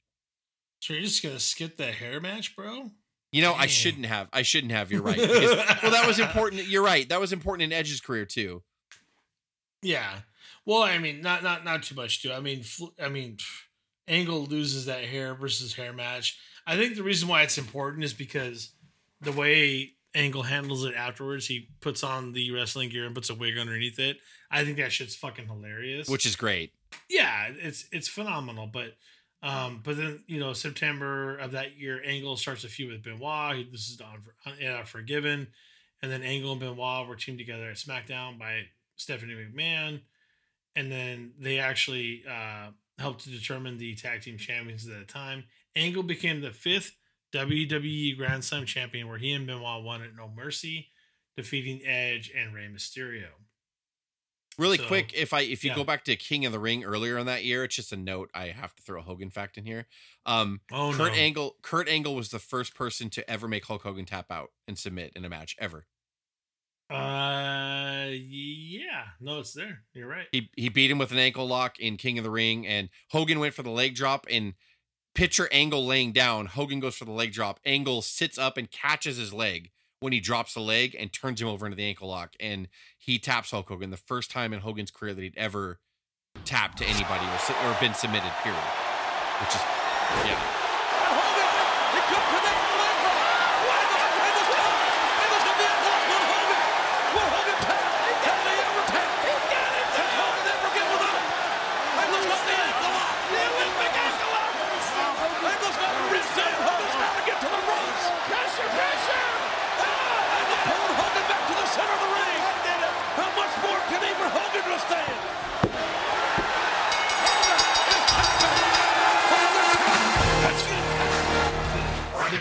So you're just gonna skip that hair match, bro? You know, Dang. I shouldn't have. I shouldn't have. You're right. Because, well, that was important. You're right. That was important in Edge's career too. Yeah. Well, I mean, not not not too much too. I mean, fl- I mean, pff, Angle loses that hair versus hair match. I think the reason why it's important is because the way Angle handles it afterwards. He puts on the wrestling gear and puts a wig underneath it. I think that shit's fucking hilarious. Which is great. Yeah, it's it's phenomenal. But um, but then, you know, September of that year, Angle starts a feud with Benoit. This is Unforgiven. And then Angle and Benoit were teamed together at SmackDown by Stephanie McMahon. And then they actually uh, helped to determine the tag team champions at the time. Angle became the fifth W W E Grand Slam champion, where he and Benoit won at No Mercy, defeating Edge and Rey Mysterio. Really so, quick, if I if you yeah. go back to King of the Ring earlier in that year, it's just a note. I have to throw a Hogan fact in here. Um, oh, Kurt no. Angle Kurt Angle was the first person to ever make Hulk Hogan tap out and submit in a match ever. Uh, yeah, no, it's there. You're right. He he beat him with an ankle lock in King of the Ring, and Hogan went for the leg drop and. Picture Angle laying down. Hogan goes for the leg drop. Angle sits up and catches his leg when he drops the leg and turns him over into the ankle lock. And he taps Hulk Hogan, the first time in Hogan's career that he'd ever tapped to anybody or, or been submitted, period. Which is, yeah.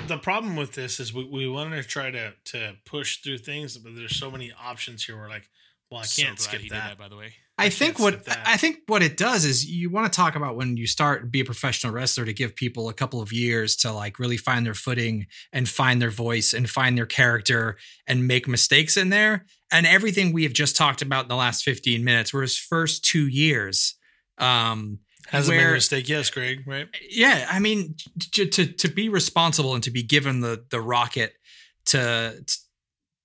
The problem with this is we, we want to try to, to push through things, but there's so many options here. We're like, well, I can't so skip that. that. By the way, I, I think what I think what it does is you want to talk about when you start to be a professional wrestler to give people a couple of years to like really find their footing and find their voice and find their character and make mistakes in there. And everything we have just talked about in the last fifteen minutes were his first two years. Um, Hasn't made a mistake, yes, Greg, right? Yeah, I mean, to, to to be responsible and to be given the the rocket to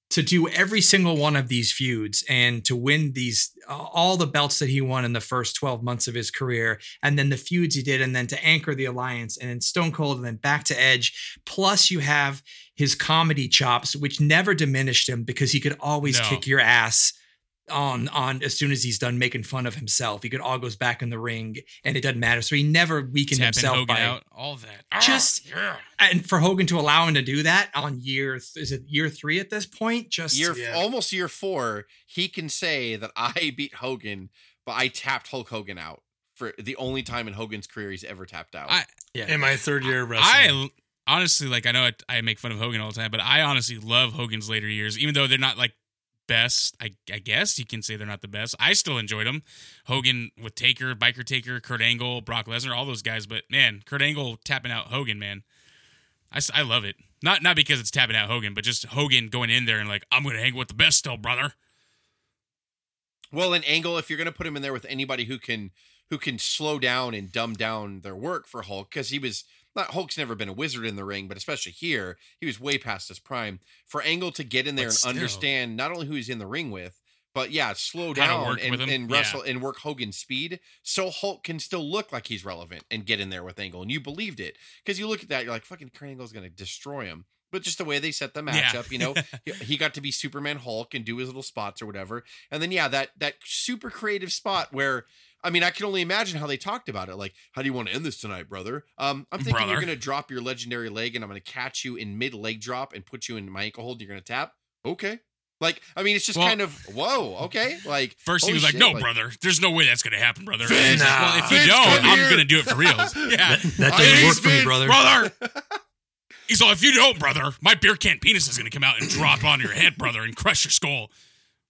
to do every single one of these feuds and to win these all the belts that he won in the first twelve months of his career, and then the feuds he did, and then to anchor the alliance, and then Stone Cold, and then back to Edge. Plus, you have his comedy chops, which never diminished him because he could always no. kick your ass. On on as soon as he's done making fun of himself, he could all goes back in the ring and it doesn't matter. So he never weakened himself Hogan by out, all that. Just oh, yeah. And for Hogan to allow him to do that on year th- is it year three at this point? Just year yeah. almost year four, he can say that I beat Hogan, but I tapped Hulk Hogan out for the only time in Hogan's career he's ever tapped out. I, yeah, in my third year of wrestling. I, honestly, like I know it, I make fun of Hogan all the time, but I honestly love Hogan's later years, even though they're not like. Best, I, I guess you can say they're not the best. I still enjoyed them. Hogan with Taker, Biker Taker, Kurt Angle, Brock Lesnar, all those guys. But man, Kurt Angle tapping out Hogan, man, I, I love it. Not not because it's tapping out Hogan, but just Hogan going in there and like, I'm going to hang with the best still, brother. Well, and Angle, if you're going to put him in there with anybody who can who can slow down and dumb down their work for Hulk, because he was. Not Hulk's never been a wizard in the ring, but especially here, he was way past his prime. For Angle to get in there but and still. Understand not only who he's in the ring with, But yeah, slow down and, and wrestle yeah. and work Hogan's speed so Hulk can still look like he's relevant and get in there with Angle. And you believed it because you look at that, you're like, fucking Kurt Angle's going to destroy him. But just the way they set the matchup, yeah. you know, he, he got to be Superman Hulk and do his little spots or whatever. And then, yeah, that that super creative spot where, I mean, I can only imagine how they talked about it. Like, how do you want to end this tonight, brother? Um, I'm thinking brother. You're going to drop your legendary leg and I'm going to catch you in mid leg drop and put you in my ankle hold. And you're going to tap. Okay. Like, I mean, it's just well, kind of, whoa, okay. Like, first he was like, shit, no, like, brother, there's no way that's going to happen, brother. Vince, well, if Vince, you don't, I'm going to do it for real. Yeah. That, that doesn't work for me, brother. Brother. He's all, if you don't, brother, my beer can penis is going to come out and drop on your head, brother, and crush your skull.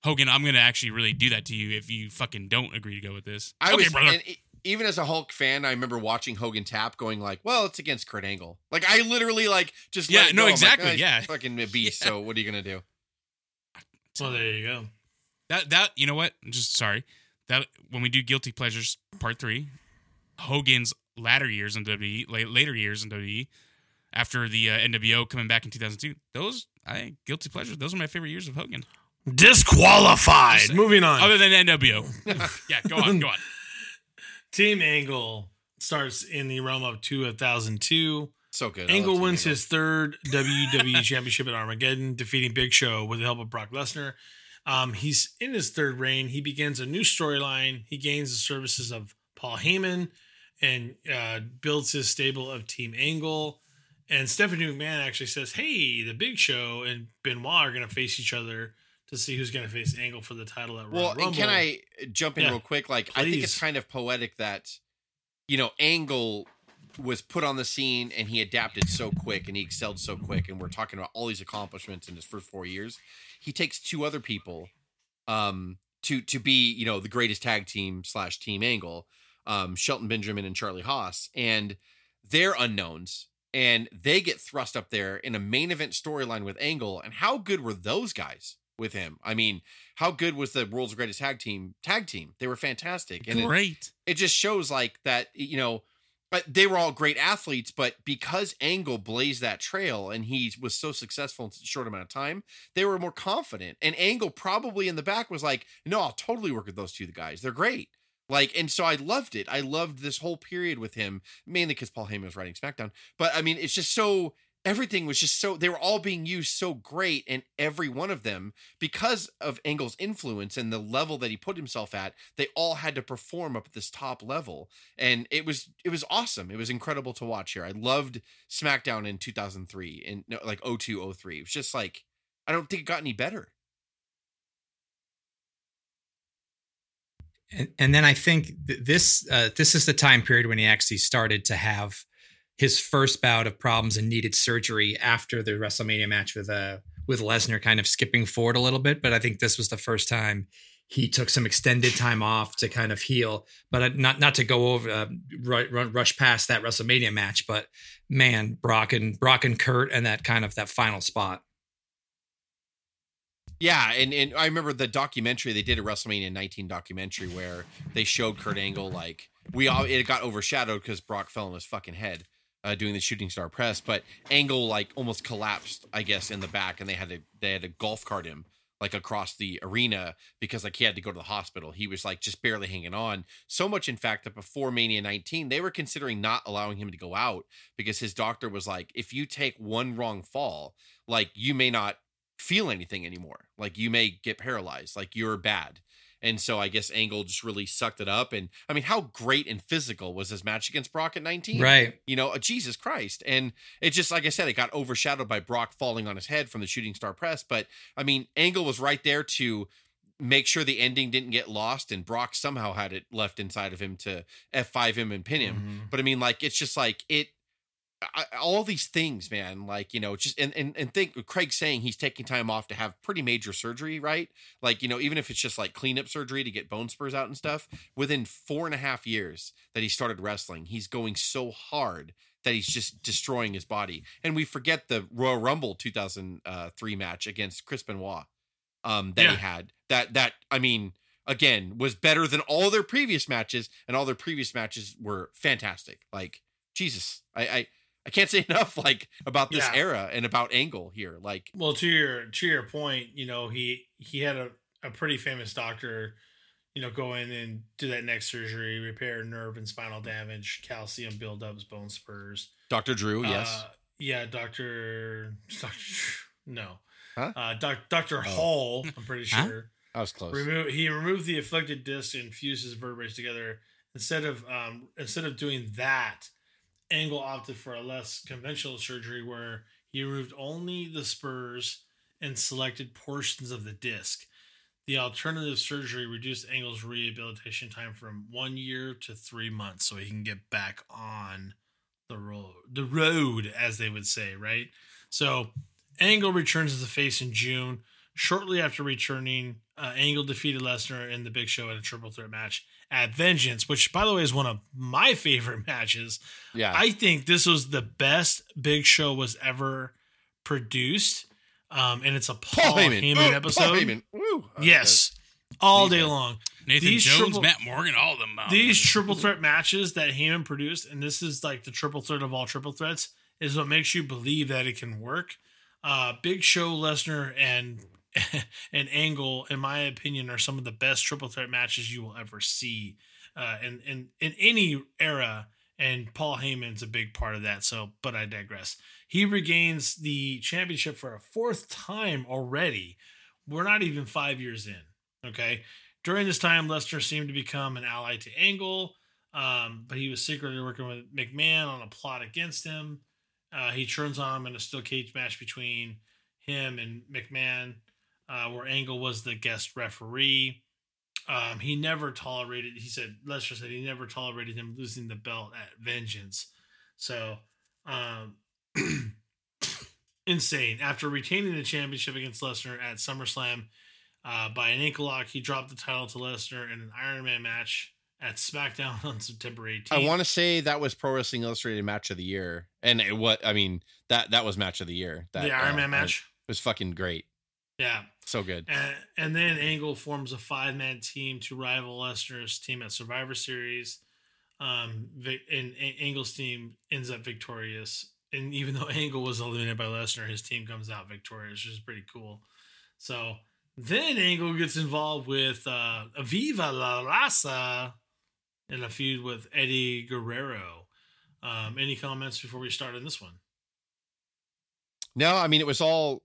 Hogan, I'm going to actually really do that to you if you fucking don't agree to go with this. I okay, was, brother. And it, even as a Hulk fan, I remember watching Hogan tap going like, well, it's against Kurt Angle. Like, I literally, like, just yeah, let it no, go. Exactly, like, oh, yeah. fucking a beast, yeah. So what are you going to do? Well, there you go. That that you know what? I'm just sorry that when we do guilty pleasures part three, Hogan's latter years in W W E, later years in W W E, after the uh, N W O coming back in two thousand two, those I guilty pleasures. Those are my favorite years of Hogan. Disqualified. Moving on. Other than N W O, yeah. Go on. Go on. Team Angle starts in the realm of two thousand two. So good. Angle wins his third W W E Championship at Armageddon, defeating Big Show with the help of Brock Lesnar. Um, he's in his third reign. He begins a new storyline. He gains the services of Paul Heyman and uh, builds his stable of Team Angle. And Stephanie McMahon actually says, hey, the Big Show and Benoit are going to face each other to see who's going to face Angle for the title at Royal Rumble. Well, and can I jump in yeah. real quick? Like, please. I think it's kind of poetic that, you know, Angle was put on the scene and he adapted so quick and he excelled so quick. And we're talking about all these accomplishments in his first four years. He takes two other people um, to, to be, you know, the greatest tag team slash Team Angle, um, Shelton Benjamin and Charlie Haas, and they're unknowns and they get thrust up there in a main event storyline with Angle. And how good were those guys with him? I mean, how good was the world's greatest tag team tag team? They were fantastic. And great. It, it just shows like that, you know, but they were all great athletes, but because Angle blazed that trail and he was so successful in such a short amount of time, they were more confident. And Angle probably in the back was like, no, I'll totally work with those two guys. They're great. Like, and so I loved it. I loved this whole period with him, mainly because Paul Heyman was writing SmackDown. But I mean, it's just so, everything was just so, they were all being used so great. And every one of them, because of Angle's influence and the level that he put himself at, they all had to perform up at this top level. And it was, it was awesome. It was incredible to watch here. I loved SmackDown in two thousand three and no, like oh two, oh three. It was just like, I don't think it got any better. And, and then I think th- this uh, this is the time period when he actually started to have his first bout of problems and needed surgery after the WrestleMania match with uh, with Lesnar, kind of skipping forward a little bit. But I think this was the first time he took some extended time off to kind of heal. But not not to go over uh, run, rush past that WrestleMania match. But man, Brock and Brock and Kurt and that kind of that final spot. Yeah, and, and I remember the documentary they did, a WrestleMania nineteen documentary where they showed Kurt Angle like we all it got overshadowed because Brock fell on his fucking head uh, doing the shooting star press, but Angle like almost collapsed, I guess, in the back, and they had to they had to golf cart him like across the arena because like he had to go to the hospital. He was like just barely hanging on. So much, in fact, that before Mania nineteen, they were considering not allowing him to go out because his doctor was like, if you take one wrong fall, like you may not feel anything anymore. Like you may get paralyzed, like you're bad. And so I guess Angle just really sucked it up. And I mean, how great and physical was this match against Brock at nineteen? Right. You know, Jesus Christ. And it just, like I said, it got overshadowed by Brock falling on his head from the shooting star press. But I mean, Angle was right there to make sure the ending didn't get lost. And Brock somehow had it left inside of him to F five him and pin him. Mm-hmm. But I mean, like, it's just like it, I, all these things, man, like, you know, just and, and and think Craig saying he's taking time off to have pretty major surgery, right? Like, you know, even if it's just like cleanup surgery to get bone spurs out and stuff, within four and a half years that he started wrestling, he's going so hard that he's just destroying his body. And we forget the Royal Rumble two thousand three match against Chris Benoit um, that yeah. he had that that I mean, again, was better than all their previous matches, and all their previous matches were fantastic. Like, Jesus, I. I I can't say enough like about this yeah. era and about Angle here. Like, well, to your to your point, you know, he he had a a pretty famous doctor, you know, go in and do that neck surgery, repair nerve and spinal damage, calcium buildups, bone spurs. Doctor Drew, yes. Uh, yeah, Doctor Doctor No. Huh? Uh, doc, Dr. Oh. Hall, I'm pretty sure. Huh? I was close. Remove, he removed the afflicted disc and fused his vertebrae together. Instead of um, instead of doing that, Angle opted for a less conventional surgery where he removed only the spurs and selected portions of the disc. The alternative surgery reduced Angle's rehabilitation time from one year to three months, so he can get back on the road, the road, as they would say, right? So Angle returns as a face in June. Shortly after returning, uh, Angle defeated Lesnar in the Big Show in a triple threat match at Vengeance, which, by the way, is one of my favorite matches. Yeah, I think this was the best Big Show was ever produced, um, and it's a Paul, Paul Heyman, Heyman oh, episode. Paul Heyman. Woo. Oh, yes, all Nathan. day long. Nathan these Jones, triple, Matt Morgan, all of them. Um, these triple threat matches that Heyman produced, and this is like the triple threat of all triple threats, is what makes you believe that it can work. Uh, Big Show, Lesnar, and and Angle, in my opinion, are some of the best triple threat matches you will ever see uh, in, in, in any era, and Paul Heyman's a big part of that, so, but I digress. He regains the championship for a fourth time already. We're not even five years in, okay? During this time, Lesnar seemed to become an ally to Angle, um, but he was secretly working with McMahon on a plot against him. Uh, he turns on him in a steel cage match between him and McMahon, Uh, where Angle was the guest referee. Um, he never tolerated, he said, Lester said he never tolerated him losing the belt at Vengeance. So, um, insane. After retaining the championship against Lesnar at SummerSlam uh, by an ankle lock, he dropped the title to Lesnar in an Iron Man match at SmackDown on September eighteenth. I want to say that was Pro Wrestling Illustrated match of the year. And it, what, I mean, that, that was match of the year. That, the Iron uh, Man match? It was fucking great. Yeah. So good. And, and then Angle forms a five-man team to rival Lesnar's team at Survivor Series. Um, and Angle's team ends up victorious. And even though Angle was eliminated by Lesnar, his team comes out victorious, which is pretty cool. So then Angle gets involved with uh, Viva La Raza in a feud with Eddie Guerrero. Um, any comments before we start on this one? No, I mean, it was all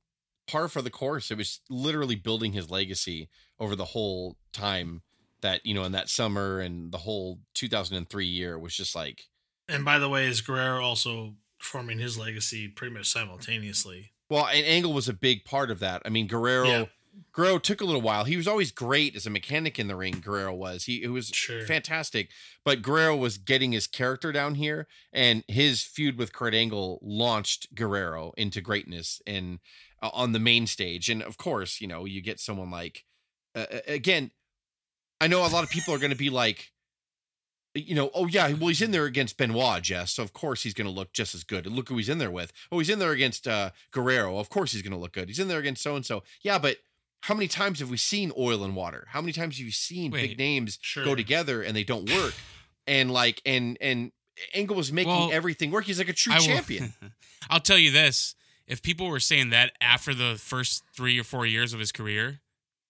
par for the course. It was literally building his legacy over the whole time that, you know, in that summer and the whole two thousand three year was just like, and by the way, is Guerrero also forming his legacy pretty much simultaneously? Well, and Angle was a big part of that. I mean, Guerrero, yeah. Guerrero took a little while. He was always great as a mechanic in the ring. Guerrero was, he it was sure. fantastic, but Guerrero was getting his character down here, and his feud with Kurt Angle launched Guerrero into greatness and, on the main stage. And of course, you know, you get someone like, uh, again, I know a lot of people are going to be like, you know, oh yeah, well, he's in there against Benoit, Jess, so of course he's going to look just as good. And look who he's in there with. Oh, he's in there against uh, Guerrero. Of course he's going to look good. He's in there against so-and-so. Yeah, but how many times have we seen oil and water? How many times have you seen Wait, big names sure. go together and they don't work? and like, and, and Angle was making well, everything work. He's like a true I champion. Will, I'll tell you this. If people were saying that after the first three or four years of his career,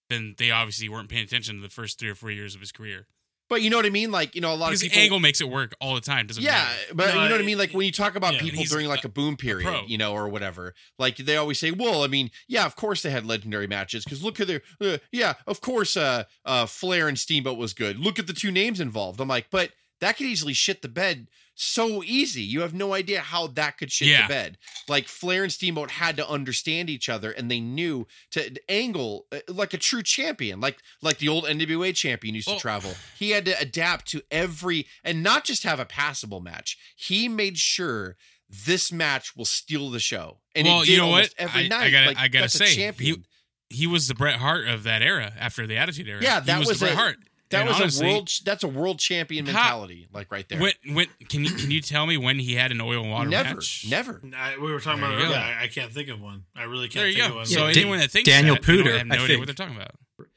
then they obviously weren't paying attention to the first three or four years of his career. But you know what I mean? Like, you know, a lot because of people... Angle makes it work all the time. Doesn't yeah, matter. But no, you know what I mean? Like, when you talk about yeah, people during, like, a boom period, a you know, or whatever, like, they always say, well, I mean, yeah, of course they had legendary matches, because look at their... Uh, yeah, of course uh, uh, Flair and Steamboat was good. Look at the two names involved. I'm like, but that could easily shit the bed so easy. You have no idea how that could shit yeah. the bed. Like, Flair and Steamboat had to understand each other, and they knew to Angle, like a true champion, like like the old N W A champion used oh. to travel. He had to adapt to every, and not just have a passable match. He made sure this match will steal the show. And well, it did you know what? Every I, night, I gotta, like, I gotta say, champion. He, he was the Bret Hart of that era after the Attitude Era. Yeah, that he was, was the Bret a, Hart. That and was honestly, a world. That's a world champion mentality, how, like right there. When, when, can you can you tell me when he had an oil and water never, match? Never, never. I, we were talking there about. It, I, I can't think of one. I really can't think go. of one. So yeah, anyone that thinks Daniel that, Pooter, I have no I idea think. what they're talking about.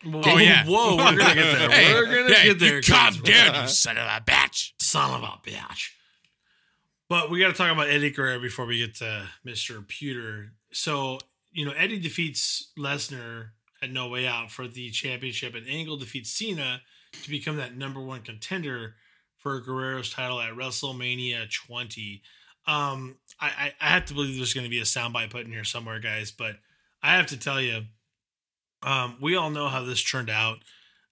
Whoa, oh yeah, whoa, we're gonna get there. Hey, we're gonna hey, get there. You calm down, you son of a bitch. Son of a bitch. But we got to talk about Eddie Guerrero before we get to Mister Pooter. So you know, Eddie defeats Lesnar at No Way Out for the championship, and Angle defeats Cena to become that number one contender for Guerrero's title at WrestleMania twenty. Um, I, I, I have to believe there's going to be a soundbite put in here somewhere, guys, but I have to tell you, um, we all know how this turned out.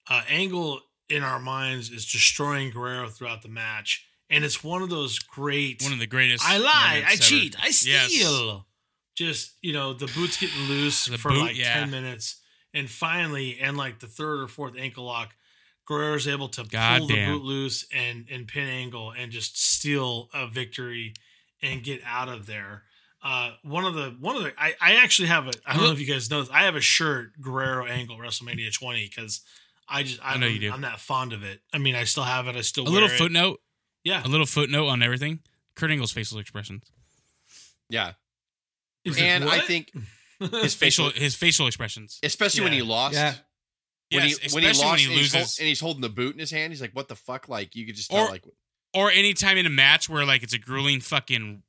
Uh, Angle, in our minds, is destroying Guerrero throughout the match, and it's one of those great... One of the greatest... I lie, I ever. cheat, I steal. Yes. Just, you know, the boot's getting loose for boot, like yeah. ten minutes, and finally, and like the third or fourth ankle lock, Guerrero's able to God pull damn. the boot loose and, and pin Angle and just steal a victory and get out of there. Uh, one of the, one of the, I, I actually have a, I don't know if you guys know this, I have a shirt, Guerrero Angle WrestleMania twenty, because I just, I, I know you do. I'm not fond of it. I mean, I still have it. I still a wear little it. footnote. Yeah. A little footnote on everything. Kurt Angle's facial expressions. Yeah. Is and I think his facial, his facial expressions, especially yeah. when he lost, yeah. when, yes, he, when he lost when he loses and he's, and he's holding the boot in his hand, he's like, what the fuck? Like you could just tell or, like, or anytime in a match where like, it's a grueling fucking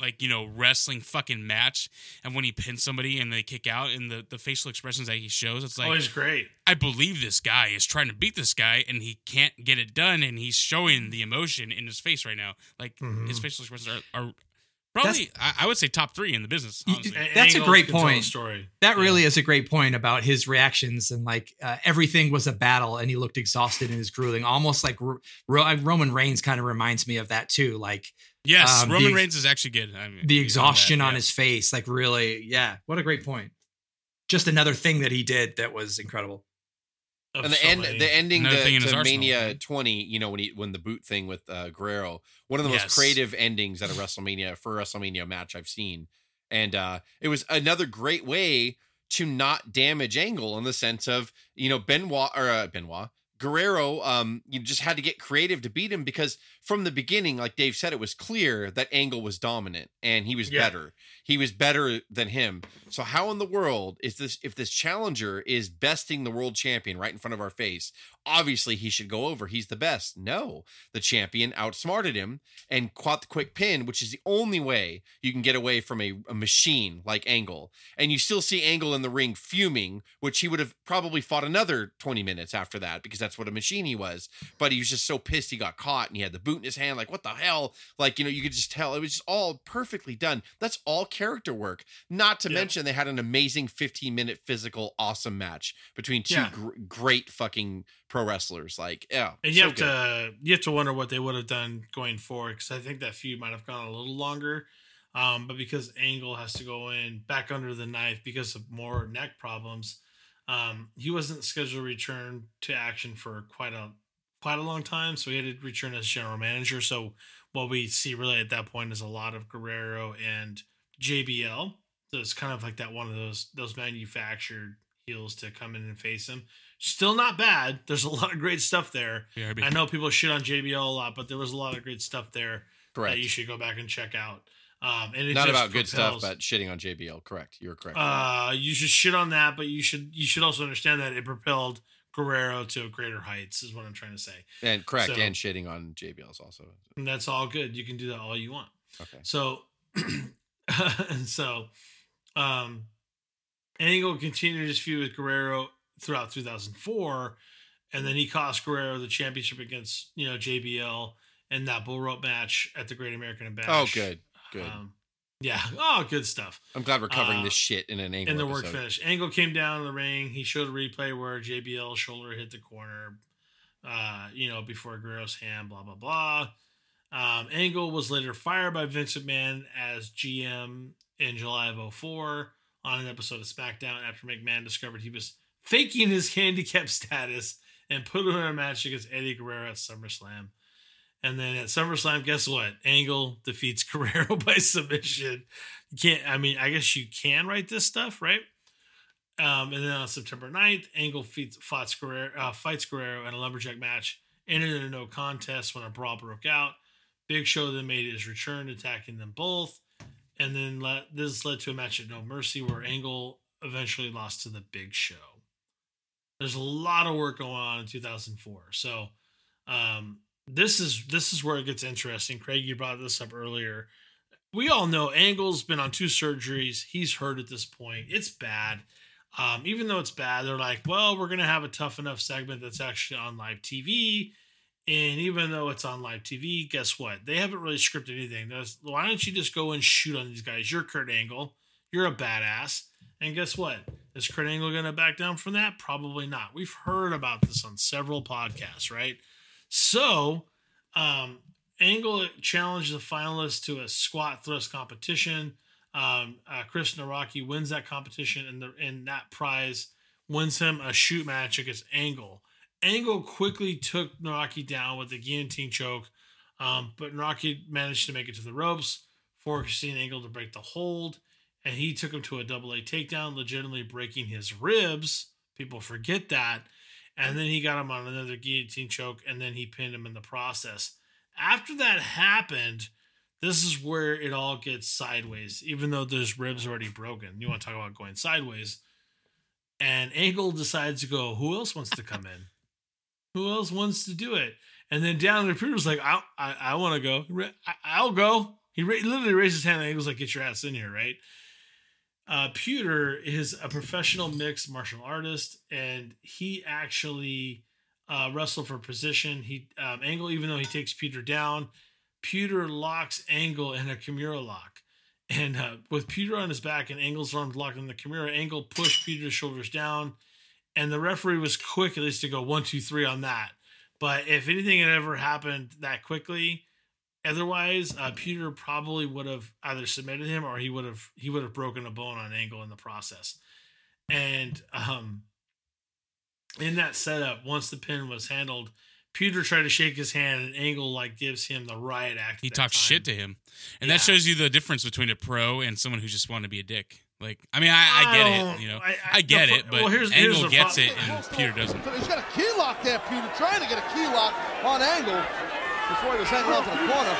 like, you know, wrestling fucking match. And when he pins somebody and they kick out and the, the facial expressions that he shows, it's like, oh, he's great. I believe this guy is trying to beat this guy and he can't get it done. And he's showing the emotion in his face right now. Like mm-hmm. his facial expressions are, are probably, I, I would say top three in the business. Honestly. That's Angle a great point. Story. That yeah. really is a great point about his reactions. And like uh, everything was a battle and he looked exhausted and is grueling. Almost like Ro- Roman Reigns kind of reminds me of that too. Like, Yes, um, Roman the, Reigns is actually good. I mean, the exhaustion on yeah. his face, like really, yeah. What a great point. Just another thing that he did that was incredible. And the so end, many. the ending another to, to Mania Arsenal, twenty, you know, when he when the boot thing with uh, Guerrero, one of the yes. most creative endings at a WrestleMania for a WrestleMania match I've seen, and uh, it was another great way to not damage Angle in the sense of you know Benoit or uh, Benoit. Guerrero, um, you just had to get creative to beat him because from the beginning, like Dave said, it was clear that Angle was dominant and he was yeah. better. He was better than him. So how in the world is this, if this challenger is besting the world champion right in front of our face, obviously he should go over. He's the best. No, the champion outsmarted him and caught the quick pin, which is the only way you can get away from a, a machine like Angle. And you still see Angle in the ring fuming, which he would have probably fought another twenty minutes after that because that's what a machine he was. But he was just so pissed he got caught and he had the boot in his hand. Like, what the hell? Like, you know, you could just tell it was just all perfectly done. That's all character work. Not to yeah. mention they had an amazing fifteen minute physical awesome match between two yeah. gr- great fucking pro wrestlers, like yeah, and you so have good. to you have to wonder what they would have done going forward because I think that feud might have gone a little longer, um, but because Angle has to go in back under the knife because of more neck problems, um, he wasn't scheduled to return to action for quite a quite a long time, so he had to return as general manager. So what we see really at that point is a lot of Guerrero and J B L. So it's kind of like that one of those those manufactured heels to come in and face him. Still not bad. There's a lot of great stuff there. B R B. I know people shit on J B L a lot, but there was a lot of great stuff there correct. that you should go back and check out. Um, and it not about propels. good stuff, but shitting on J B L. Correct. You're correct. Uh, you should shit on that, but you should you should also understand that it propelled Guerrero to greater heights is what I'm trying to say. And correct. So, and shitting on J B L is also. And that's all good. You can do that all you want. Okay. So, and so, um, Angle continued his feud with Guerrero throughout two thousand four, and then he cost Guerrero the championship against you know J B L and that bull rope match at the Great American Bash. Oh, good, good, um, yeah, oh, good stuff. I'm glad we're covering uh, this shit in an Angle. In the episode. Work finish, Angle came down in the ring. He showed a replay where J B L's shoulder hit the corner, uh, you know, before Guerrero's hand. Blah blah blah. Um, Angle was later fired by Vince McMahon as G M in July of oh four on an episode of SmackDown after McMahon discovered he was faking his handicap status and put him in a match against Eddie Guerrero at SummerSlam. And then at SummerSlam, guess what? Angle defeats Guerrero by submission. You can't, I mean, I guess you can write this stuff, right? Um, and then on September ninth, Angle fights, fights, Guerrero, uh, fights Guerrero in a lumberjack match, ended in a no contest when a brawl broke out. Big Show then made his return, attacking them both. And then le- this led to a match at No Mercy where Angle eventually lost to the Big Show. There's a lot of work going on in two thousand four. So um, this is this is where it gets interesting. Craig, you brought this up earlier. We all know Angle's been on two surgeries. He's hurt at this point. It's bad. Um, even though it's bad, they're like, well, we're going to have a tough enough segment that's actually on live T V. And even though it's on live T V, guess what? They haven't really scripted anything. There's, why don't you just go and shoot on these guys? You're Kurt Angle. You're a badass. And guess what? Is Kurt Angle going to back down from that? Probably not. We've heard about this on several podcasts, right? So um, Angle challenged the finalists to a squat thrust competition. Um, uh, Chris Naraki wins that competition, and, the, and that prize wins him a shoot match against Angle. Angle quickly took Naraki down with the guillotine choke, um, but Naraki managed to make it to the ropes, forcing Angle to break the hold, and he took him to a double A takedown, legitimately breaking his ribs. People forget that. And then he got him on another guillotine choke, and then he pinned him in the process. After that happened, this is where it all gets sideways, even though there's ribs already broken. You want to talk about going sideways. And Angle decides to go, who else wants to come in? Who else wants to do it? And then down the recruiter was like, I I, I want to go. I, I'll go. He ra- literally raised his hand and Angle's like, get your ass in here, right? Uh, Pewter is a professional mixed martial artist, and he actually uh, wrestled for position. He um, Angle, even though he takes Pewter down, Pewter locks Angle in a Kimura lock. And uh, with Pewter on his back and Angle's arms locked in the Kimura, Angle pushed Pewter's shoulders down. And the referee was quick, at least, to go one, two, three on that. But if anything had ever happened that quickly, otherwise, uh, Pewter probably would have either submitted him or he would have he would have broken a bone on Angle in the process. And um, in that setup, once the pin was handled, Pewter tried to shake his hand, and Angle like gives him the riot act. He talks shit to him, and yeah. That shows you the difference between a pro and someone who just wanted to be a dick. Like, I mean, I, I get it, you know, I, I, I get the, it, but well, here's, Angle here's gets it, and Pewter doesn't. He's got a key lock there, Pewter, trying to get a key lock on Angle before he was hanging off in the corner.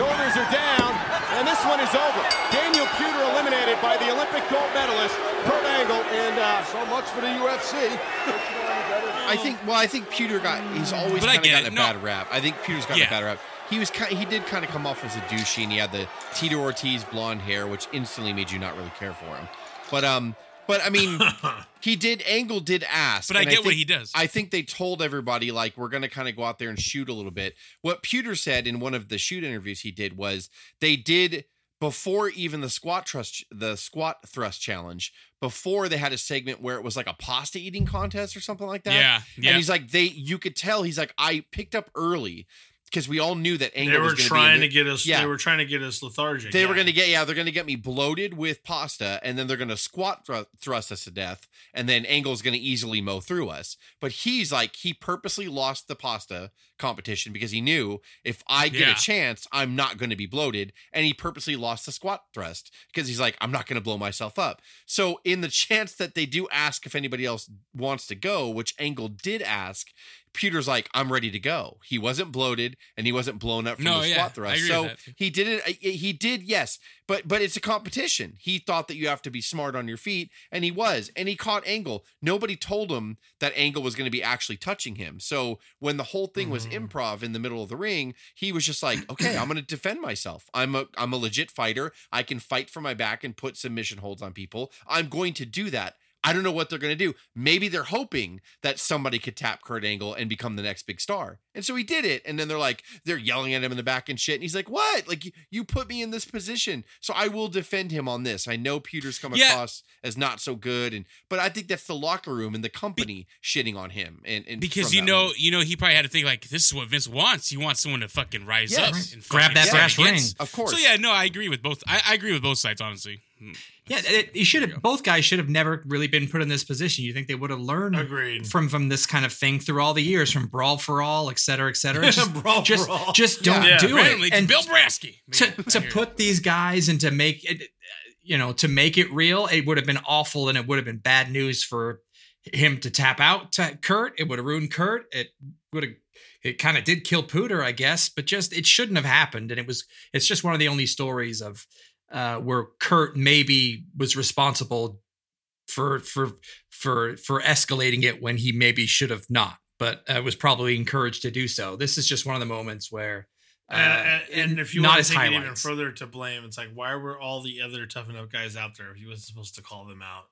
Shoulders are down, and this one is over. Daniel Pewter eliminated by the Olympic gold medalist Kurt Angle, and uh, so much for the U F C. I think. Well, I think Pewter got. He's always kind of got it. a no. bad rap. I think Pewter's got yeah. a bad rap. He was. Kind of, he did kind of come off as a douchey, and he had the Tito Ortiz blonde hair, which instantly made you not really care for him. But um, but I mean, he did. Angle did ask, but I get I think, what he does. I think they told everybody like we're going to kind of go out there and shoot a little bit. What Pewter said in one of the shoot interviews he did was they did before even the squat thrust, the squat thrust challenge. Before they had a segment where it was like a pasta eating contest or something like that. Yeah, yeah. And he's like, they. You could tell he's like, I picked up early. Because we all knew that Angle they were was trying be to get us. Yeah. They were trying to get us lethargic. They yeah. were going to get, yeah, they're going to get me bloated with pasta, and then they're going to squat thru- thrust us to death, and then Angle's going to easily mow through us. But he's like, he purposely lost the pasta competition because he knew if I get yeah. a chance, I'm not going to be bloated, and he purposely lost the squat thrust because he's like, I'm not going to blow myself up. So in the chance that they do ask if anybody else wants to go, which Angle did ask, Pewter's like, I'm ready to go. He wasn't bloated and he wasn't blown up from no, the yeah, squat thrust. So he did it. He did. Yes. But, but it's a competition. He thought that you have to be smart on your feet. And he was, and he caught Angle. Nobody told him that Angle was going to be actually touching him. So when the whole thing mm-hmm. was improv in the middle of the ring, he was just like, okay, I'm going to defend myself. I'm a, I'm a legit fighter. I can fight for my back and put submission holds on people. I'm going to do that. I don't know what they're going to do. Maybe they're hoping that somebody could tap Kurt Angle and become the next big star. And so he did it. And then they're like, they're yelling at him in the back and shit. And he's like, what? Like, you put me in this position. So I will defend him on this. I know Pewter's come yeah. across as not so good. and But I think that's the locker room and the company Be- shitting on him. And, and Because, you know, moment. you know, he probably had to think like, this is what Vince wants. He wants someone to fucking rise yes. up. and Grab that brass ring. Of course. So, yeah, no, I agree with both. I, I agree with both sides, honestly. Yeah, it, it should have. Both guys should have never really been put in this position. You think they would have learned Agreed. from from this kind of thing through all the years, from Brawl for All, et cetera, et cetera. Just, brawl just, for all. just don't yeah. do yeah. it. And Bill Brasky man, to to put these guys and to make it, you know, to make it real. It would have been awful, and it would have been bad news for him to tap out to Kurt. It would have ruined Kurt. It would have. It kind of did kill Pewter, I guess, but just it shouldn't have happened. And it was. It's just one of the only stories of. Uh, where Kurt maybe was responsible for for for for escalating it when he maybe should have not, but uh, was probably encouraged to do so. This is just one of the moments where, uh, and, and, and if you want to take it even further to blame, it's like why were all the other tough enough guys out there if he wasn't supposed to call them out?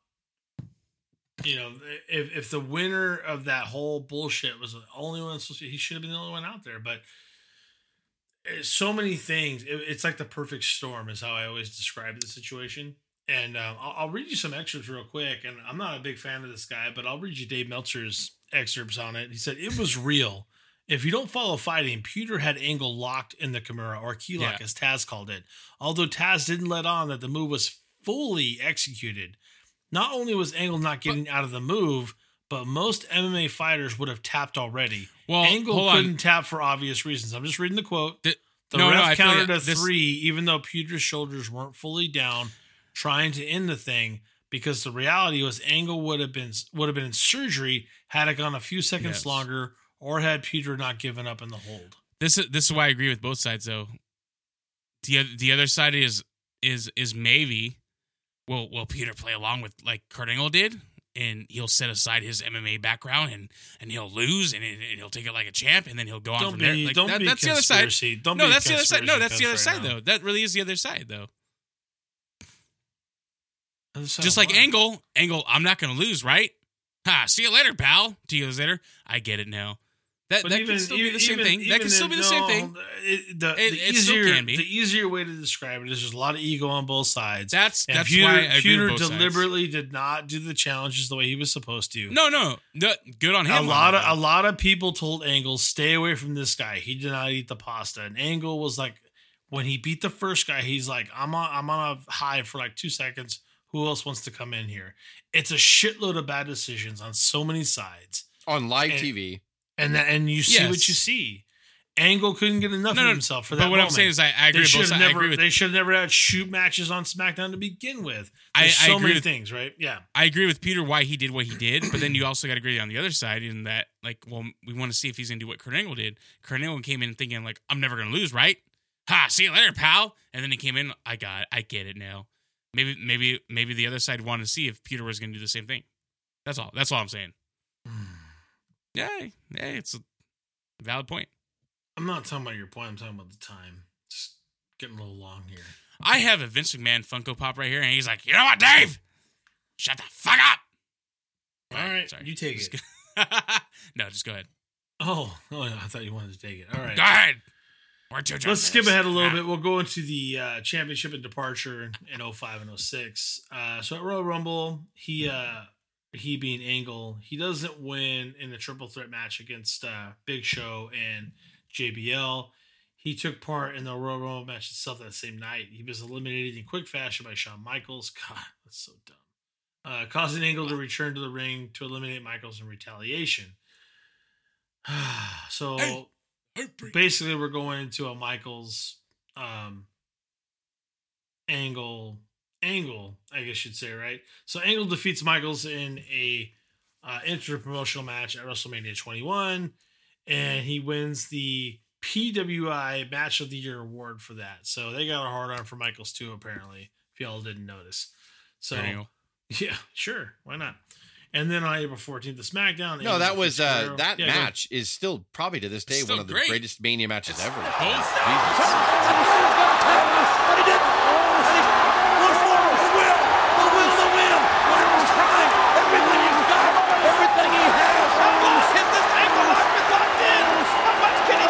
you know, if if the winner of that whole bullshit was the only one supposed to, he should have been the only one out there. But so many things. It, it's like the perfect storm is how I always describe the situation. And um, I'll, I'll read you some excerpts real quick. And I'm not a big fan of this guy, but I'll read you Dave Meltzer's excerpts on it. He said, "It was real. If you don't follow fighting, Pewter had Angle locked in the Kimura, or key lock, yeah. as Taz called it. Although Taz didn't let on that the move was fully executed. Not only was Angle not getting what? out of the move, but most M M A fighters would have tapped already. Well, Angle couldn't on. tap for obvious reasons." I'm just reading the quote. The, the no, ref no, counted like a this... three, even though Pewter's shoulders weren't fully down, trying to end the thing, because the reality was Angle would have been would have been in surgery had it gone a few seconds yes. longer, or had Pewter not given up in the hold. This is this is why I agree with both sides, though. The the other side is is is maybe will will Pewter play along with like Kurt Angle did, and he'll set aside his M M A background, and, and he'll lose, and, it, and he'll take it like a champ, and then he'll go on don't from be, there. Like, don't that, be that's conspiracy. The other side. Don't no, be that's the other side. No, that's the other right side now. though. That really is the other side though. Just like what? Angle, Angle, I'm not going to lose, right? Ha! See you later, pal. See you later. I get it now. That, that even, can still even, be the same even, thing. Even that can still be the no, same thing. It, the, it, the it easier, still can be. The easier way to describe it is there's a lot of ego on both sides. That's and that's Pewter, why I agree with both deliberately sides. Did not do the challenges the way he was supposed to. No, no, no good on him. A on lot of that. a lot of people told Angle, stay away from this guy. He did not eat the pasta, and Angle was like, when he beat the first guy, he's like, I'm on, I'm on a high for like two seconds. Who else wants to come in here? It's a shitload of bad decisions on so many sides. On live and, T V. And that, and you see yes. what you see. Angle couldn't get enough no, of himself for that But what moment. I'm saying is I, I agree with both sides. Never, I agree with they should have never had shoot matches on SmackDown to begin with. There's I, so I agree many with, things, right? Yeah. I agree with Pewter why he did what he did, but then you also got to agree on the other side in that, like, well, we want to see if he's going to do what Kurt Angle did. Kurt Angle came in thinking, like, I'm never going to lose, right? Ha, see you later, pal. And then he came in, I got it. I get it now. Maybe, maybe, maybe the other side wanted to see if Pewter was going to do the same thing. That's all. That's all I'm saying. Yeah, hey, it's a valid point. I'm not talking about your point. I'm talking about the time. Just getting a little long here. I have a Vince McMahon Funko Pop right here, and he's like, "You know what, Dave? Shut the fuck up." All, all right, right, sorry. You take just it. No, just go ahead. Oh, oh, I thought you wanted to take it. All right, go ahead. Let's skip ahead a little yeah. bit. We'll go into the uh, championship and departure in oh five and oh six. Uh, so at Royal Rumble, he uh, he being Angle, he doesn't win in the triple threat match against uh, Big Show and J B L. He took part in the Royal Rumble match itself that same night. He was eliminated in quick fashion by Shawn Michaels. God, that's so dumb. Uh, causing Angle to return to the ring to eliminate Michaels in retaliation. so... Hey. Basically, we're going into a Michaels um, angle, angle, I guess you'd say, right? So Angle defeats Michaels in a uh, inter-promotional match at WrestleMania twenty-one, and he wins the P W I Match of the Year award for that. So they got a hard-on for Michaels, too, apparently, if y'all didn't notice. So, yeah, sure, why not? And then on April fourteenth, the SmackDown. No, that was uh, that yeah, match is still probably to this day one of the great. greatest Mania matches ever. Both. Oh, but he didn't. What's more, the will, the will, the will. Michael's trying everything he's got, everything he has. Michael's hit this angle up and locked in. How much can he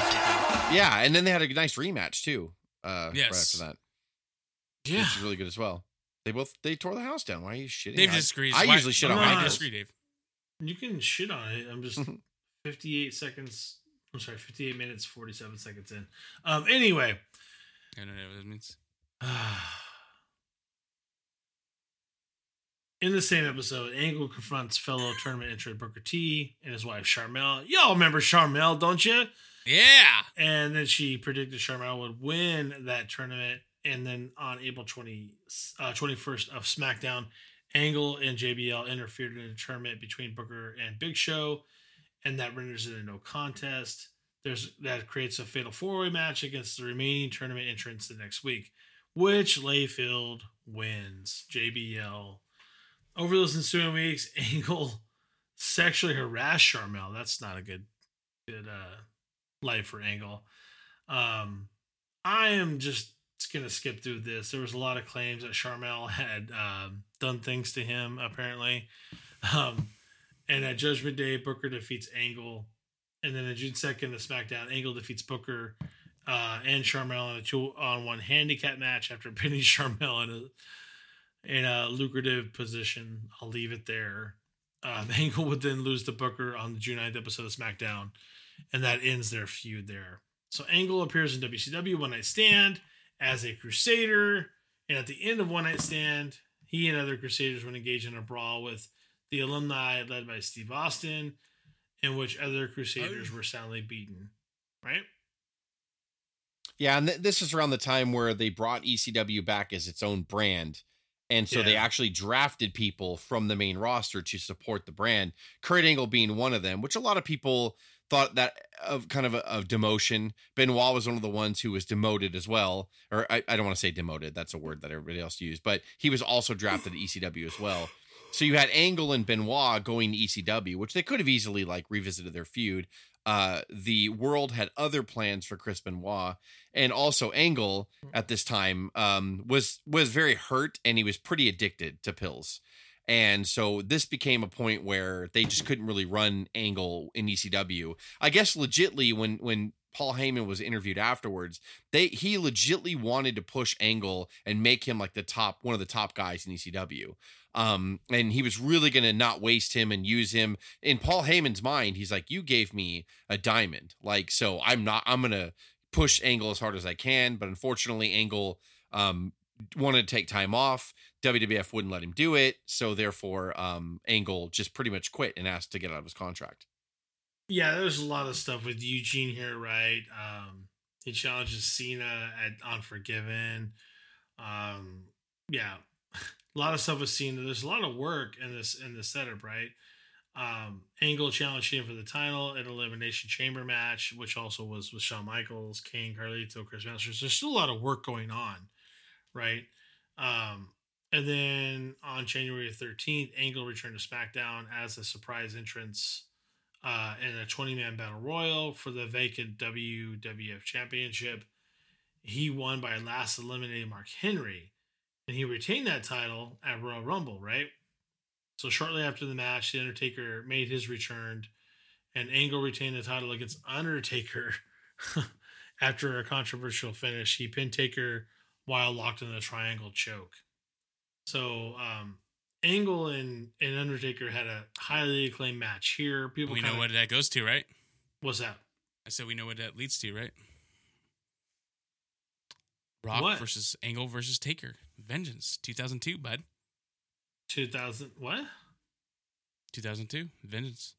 stand? Yeah, and then they had a nice rematch too. Uh, yes. Right after that. Yeah, it's really good as well. They both they tore the house down. Why are you shitting? Dave disagrees. I, I usually shit on my house. I disagree, Dave. You can shit on it. I'm just fifty-eight seconds. I'm sorry, fifty-eight minutes, forty-seven seconds in. Um. Anyway, I don't know what that means. In the same episode, Angle confronts fellow tournament entrant Booker T and his wife Charmel. Y'all remember Charmel, don't you? Yeah. And then she predicted Charmel would win that tournament. And then on April twentieth, uh, twenty-first of SmackDown, Angle and J B L interfered in a tournament between Booker and Big Show, and that renders it a no contest. There's that creates a fatal four-way match against the remaining tournament entrants the next week, which Layfield wins. J B L. Over those ensuing weeks, Angle sexually harassed Charmel. That's not a good, good uh, life for Angle. Um, I am just it's going to skip through this. There was a lot of claims that Sharmell had um, done things to him, apparently. Um, and at Judgment Day, Booker defeats Angle. And then on June second, the SmackDown, Angle defeats Booker uh, and Sharmell in a two-on-one handicap match after pinning Sharmell in a in a lucrative position. I'll leave it there. Um, Angle would then lose to Booker on the June ninth episode of SmackDown, and that ends their feud there. So Angle appears in W C W One Night Stand as a Crusader, and at the end of One Night Stand, he and other Crusaders would engage in a brawl with the Alumni, led by Steve Austin, in which other Crusaders were soundly beaten, right? Yeah, and th- this is around the time where they brought E C W back as its own brand. And so yeah. they actually drafted people from the main roster to support the brand, Kurt Angle being one of them, which a lot of people thought that of kind of a of demotion. Benoit was one of the ones who was demoted as well. Or I, I don't want to say demoted. That's a word that everybody else used, but he was also drafted to E C W as well. So you had Angle and Benoit going to E C W, which they could have easily like revisited their feud. Uh, the world had other plans for Chris Benoit, and also Angle at this time um, was was very hurt, and he was pretty addicted to pills. And so this became a point where they just couldn't really run Angle in E C W. I guess legitly when when Paul Heyman was interviewed afterwards, they he legitly wanted to push Angle and make him like the top one of the top guys in E C W. Um, and he was really going to not waste him and use him. In Paul Heyman's mind, he's like, you gave me a diamond. Like, so I'm not, I'm going to push Angle as hard as I can. But unfortunately, Angle, um, wanted to take time off. W W F wouldn't let him do it. So therefore, um, Angle just pretty much quit and asked to get out of his contract. Yeah. There's a lot of stuff with Eugene here, right? Um, he challenges Cena at Unforgiven. Um, yeah. A lot of stuff was seen. There's a lot of work in this in this setup, right? Um, Angle challenged Cena for the title in an Elimination Chamber match, which also was with Shawn Michaels, Kane, Carlito, Chris Masters. There's still a lot of work going on, right? Um, and then on January thirteenth, Angle returned to SmackDown as a surprise entrance uh, in a twenty-man Battle Royal for the vacant W W F Championship. He won by last eliminating Mark Henry. And he retained that title at Royal Rumble, right? So shortly after the match, The Undertaker made his return, and Angle retained the title against Undertaker after a controversial finish. He pinned Taker while locked in a triangle choke. So um, Angle and, and Undertaker had a highly acclaimed match here. People, we kinda, know what that goes to, right? What's that? I said we know what that leads to, right? Rock what? Versus Angle versus Taker. Vengeance. two thousand two, bud. two thousand what? two thousand two. Vengeance.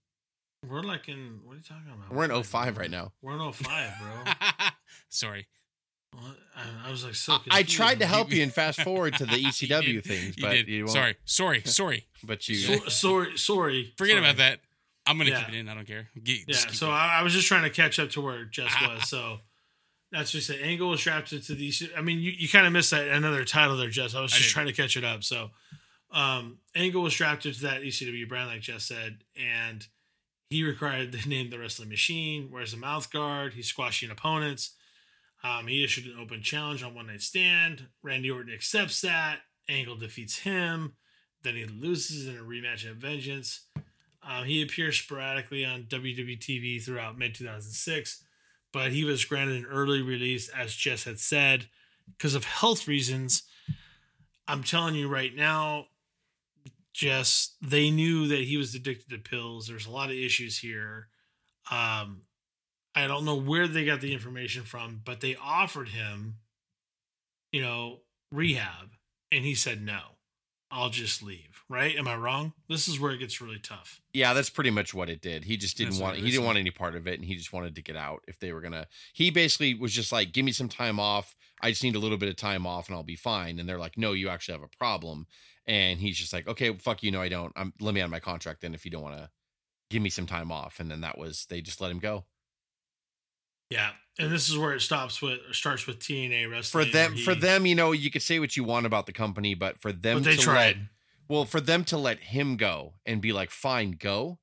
We're like in... What are you talking about? We're in oh five right now. We're in oh five, bro. Sorry. What? I, I was like so confused. I tried to help you and fast forward to the E C W things, but you, did. you won't. Sorry. Sorry. Sorry. But you... So, sorry. Sorry. Forget sorry. about that. I'm going to yeah. keep it in. I don't care. Get, yeah, so I, I was just trying to catch up to where Jess was, so... That's just it. Angle was drafted to the... I mean, you, you kind of missed that another title there, Jess. I was just I trying to catch it up. So, um, Angle was drafted to that E C W brand, like Jess said, and he required the name The Wrestling Machine, wears a mouth guard, he's squashing opponents. Um, he issued an open challenge on One Night Stand. Randy Orton accepts that. Angle defeats him. Then he loses in a rematch at Vengeance. Um, he appears sporadically on W W E T V throughout mid two thousand six. But he was granted an early release, as Jess had said, because of health reasons. I'm telling you right now, Jess, they knew that he was addicted to pills. There's a lot of issues here. Um, I don't know where they got the information from, but they offered him, you know, rehab. And he said, no, I'll just leave. Right? Am I wrong? This is where it gets really tough. Yeah, that's pretty much what it did. He just didn't that's want he didn't want any part of it, and he just wanted to get out. If they were gonna, he basically was just like, "Give me some time off. I just need a little bit of time off, and I'll be fine." And they're like, "No, you actually have a problem." And he's just like, "Okay, fuck you. No, I don't. I'm let me out of my contract then if you don't want to give me some time off." And then that was they just let him go. Yeah, and this is where it stops with or starts with T N A wrestling. For them, he, for them, you know, you could say what you want about the company, but for them, but they to tried. Let, Well, for them to let him go and be like, fine, go,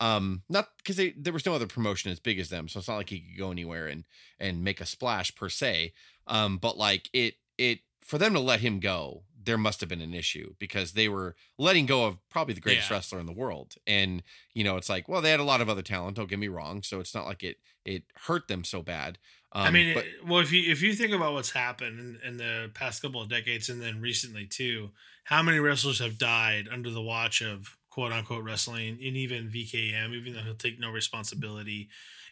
Um, not because they, there was no other promotion as big as them, so it's not like he could go anywhere and and make a splash per se. Um, but like it it for them to let him go, there must have been an issue because they were letting go of probably the greatest yeah. wrestler in the world. And, you know, it's like, well, they had a lot of other talent. Don't get me wrong. So it's not like it, it hurt them so bad. Um, I mean, but- it, well, if you, if you think about what's happened in, in the past couple of decades and then recently too, how many wrestlers have died under the watch of quote unquote wrestling and even V K M, even though he'll take no responsibility.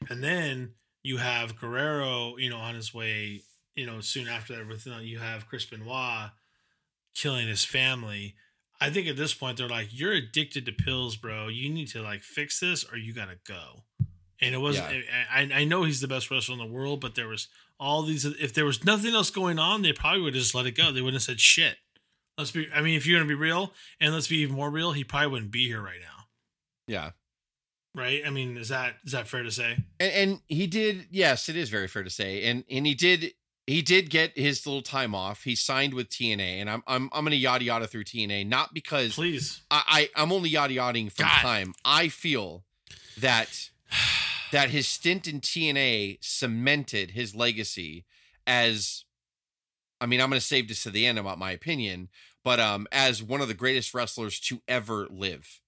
And then you have Guerrero, you know, on his way, you know, soon after that, with, you have Chris Benoit killing his family. I think at this point they're like, you're addicted to pills, bro. You need to like fix this or you gotta go. And it wasn't, yeah. I, I know he's the best wrestler in the world, but there was all these, if there was nothing else going on, they probably would have just let it go. They wouldn't have said shit. Let's be, I mean, if you're going to be real and let's be even more real, he probably wouldn't be here right now. Yeah. Right. I mean, is that, is that fair to say? And, and he did. Yes, it is very fair to say. And, and he did, He did get his little time off. He signed with T N A, and I'm I'm I'm gonna yada yada through T N A, not because please I, I I'm only yada yadaing from God. time. I feel that that his stint in T N A cemented his legacy as, I mean, I'm gonna save this to the end about my opinion, but um as one of the greatest wrestlers to ever live.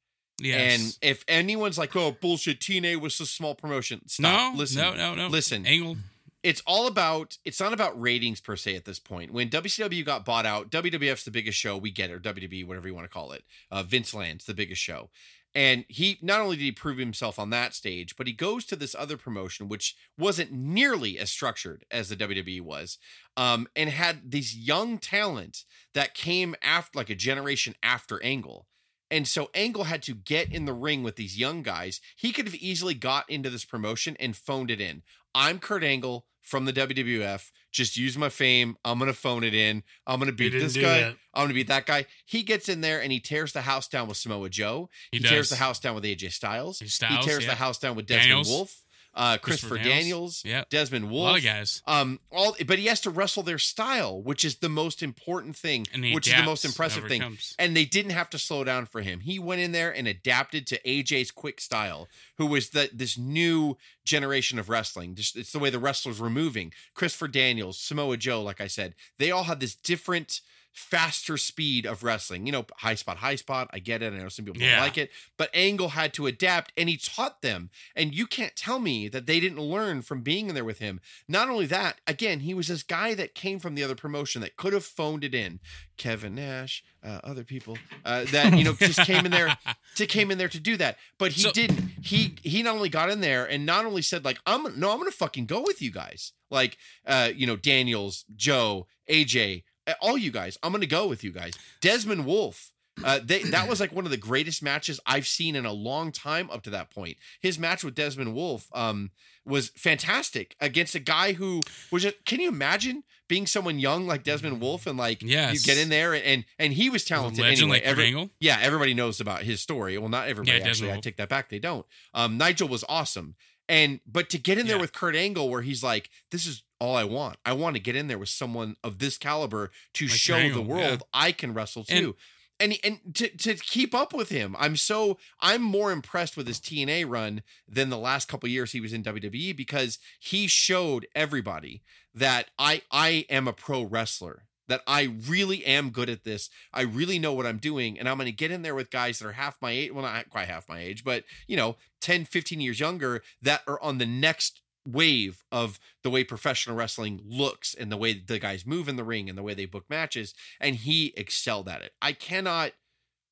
Yes. And if anyone's like, oh bullshit, T N A was a small promotion. Stop. No, listen, no, no, no. Listen, Angle. It's all about, it's not about ratings per se at this point. When W C W got bought out, W W F's the biggest show we get, or W W E, whatever you want to call it. Uh, Vince Land's the biggest show. And he, not only did he prove himself on that stage, but he goes to this other promotion, which wasn't nearly as structured as the W W E was, um, and had these young talent that came after, like a generation after Angle. And so Angle had to get in the ring with these young guys. He could have easily got into this promotion and phoned it in. I'm Kurt Angle from the W W F. Just use my fame. I'm going to phone it in. I'm going to beat this guy. That. I'm going to beat that guy. He gets in there and he tears the house down with Samoa Joe. He, he tears the house down with A J Styles. He, Styles, he tears yeah. the house down with Desmond Daniels. Wolfe. Uh, Christopher, Christopher Daniels, Daniels yeah. Desmond Wolfe, a lot of guys. Um, all, but he has to wrestle their style, which is the most important thing, which is the most impressive thing. Comes. And they didn't have to slow down for him. He went in there and adapted to A J's quick style, who was the, this new generation of wrestling. Just, it's the way the wrestlers were moving. Christopher Daniels, Samoa Joe, like I said, they all had this different, faster speed of wrestling. You know, high spot, high spot. I get it. I know some people yeah. don't like it, but Angle had to adapt and he taught them. And you can't tell me that they didn't learn from being in there with him. Not only that, again, he was this guy that came from the other promotion that could have phoned it in. Kevin Nash, uh, other people uh, that, you know, just came in there to came in there to do that. But he so- didn't. He, he not only got in there and not only said like, I'm no, I'm going to fucking go with you guys. Like, uh, you know, Daniels, Joe, A J, all you guys, I'm going to go with you guys. Desmond Wolfe, uh, they, that was like one of the greatest matches I've seen in a long time up to that point. His match with Desmond Wolfe um, was fantastic against a guy who was just, can you imagine being someone young like Desmond Wolfe and like yes. you get in there and, and, and he was talented. Legend, anyway. Like Every, Angle? Yeah, everybody knows about his story. Well, not everybody yeah, actually. Wolfe. I take that back. They don't. Um, Nigel was awesome. And, but to get in there yeah. with Kurt Angle where he's like, this is all I want. I want to get in there with someone of this caliber to like show Angle, the world yeah. I can wrestle too. And, and, and to, to keep up with him, I'm so, I'm more impressed with his T N A run than the last couple of years he was in W W E because he showed everybody that I, I am a pro wrestler. That I really am good at this. I really know what I'm doing. And I'm going to get in there with guys that are half my age. Well, not quite half my age, but, you know, ten, fifteen years younger that are on the next wave of the way professional wrestling looks and the way the guys move in the ring and the way they book matches. And he excelled at it. I cannot,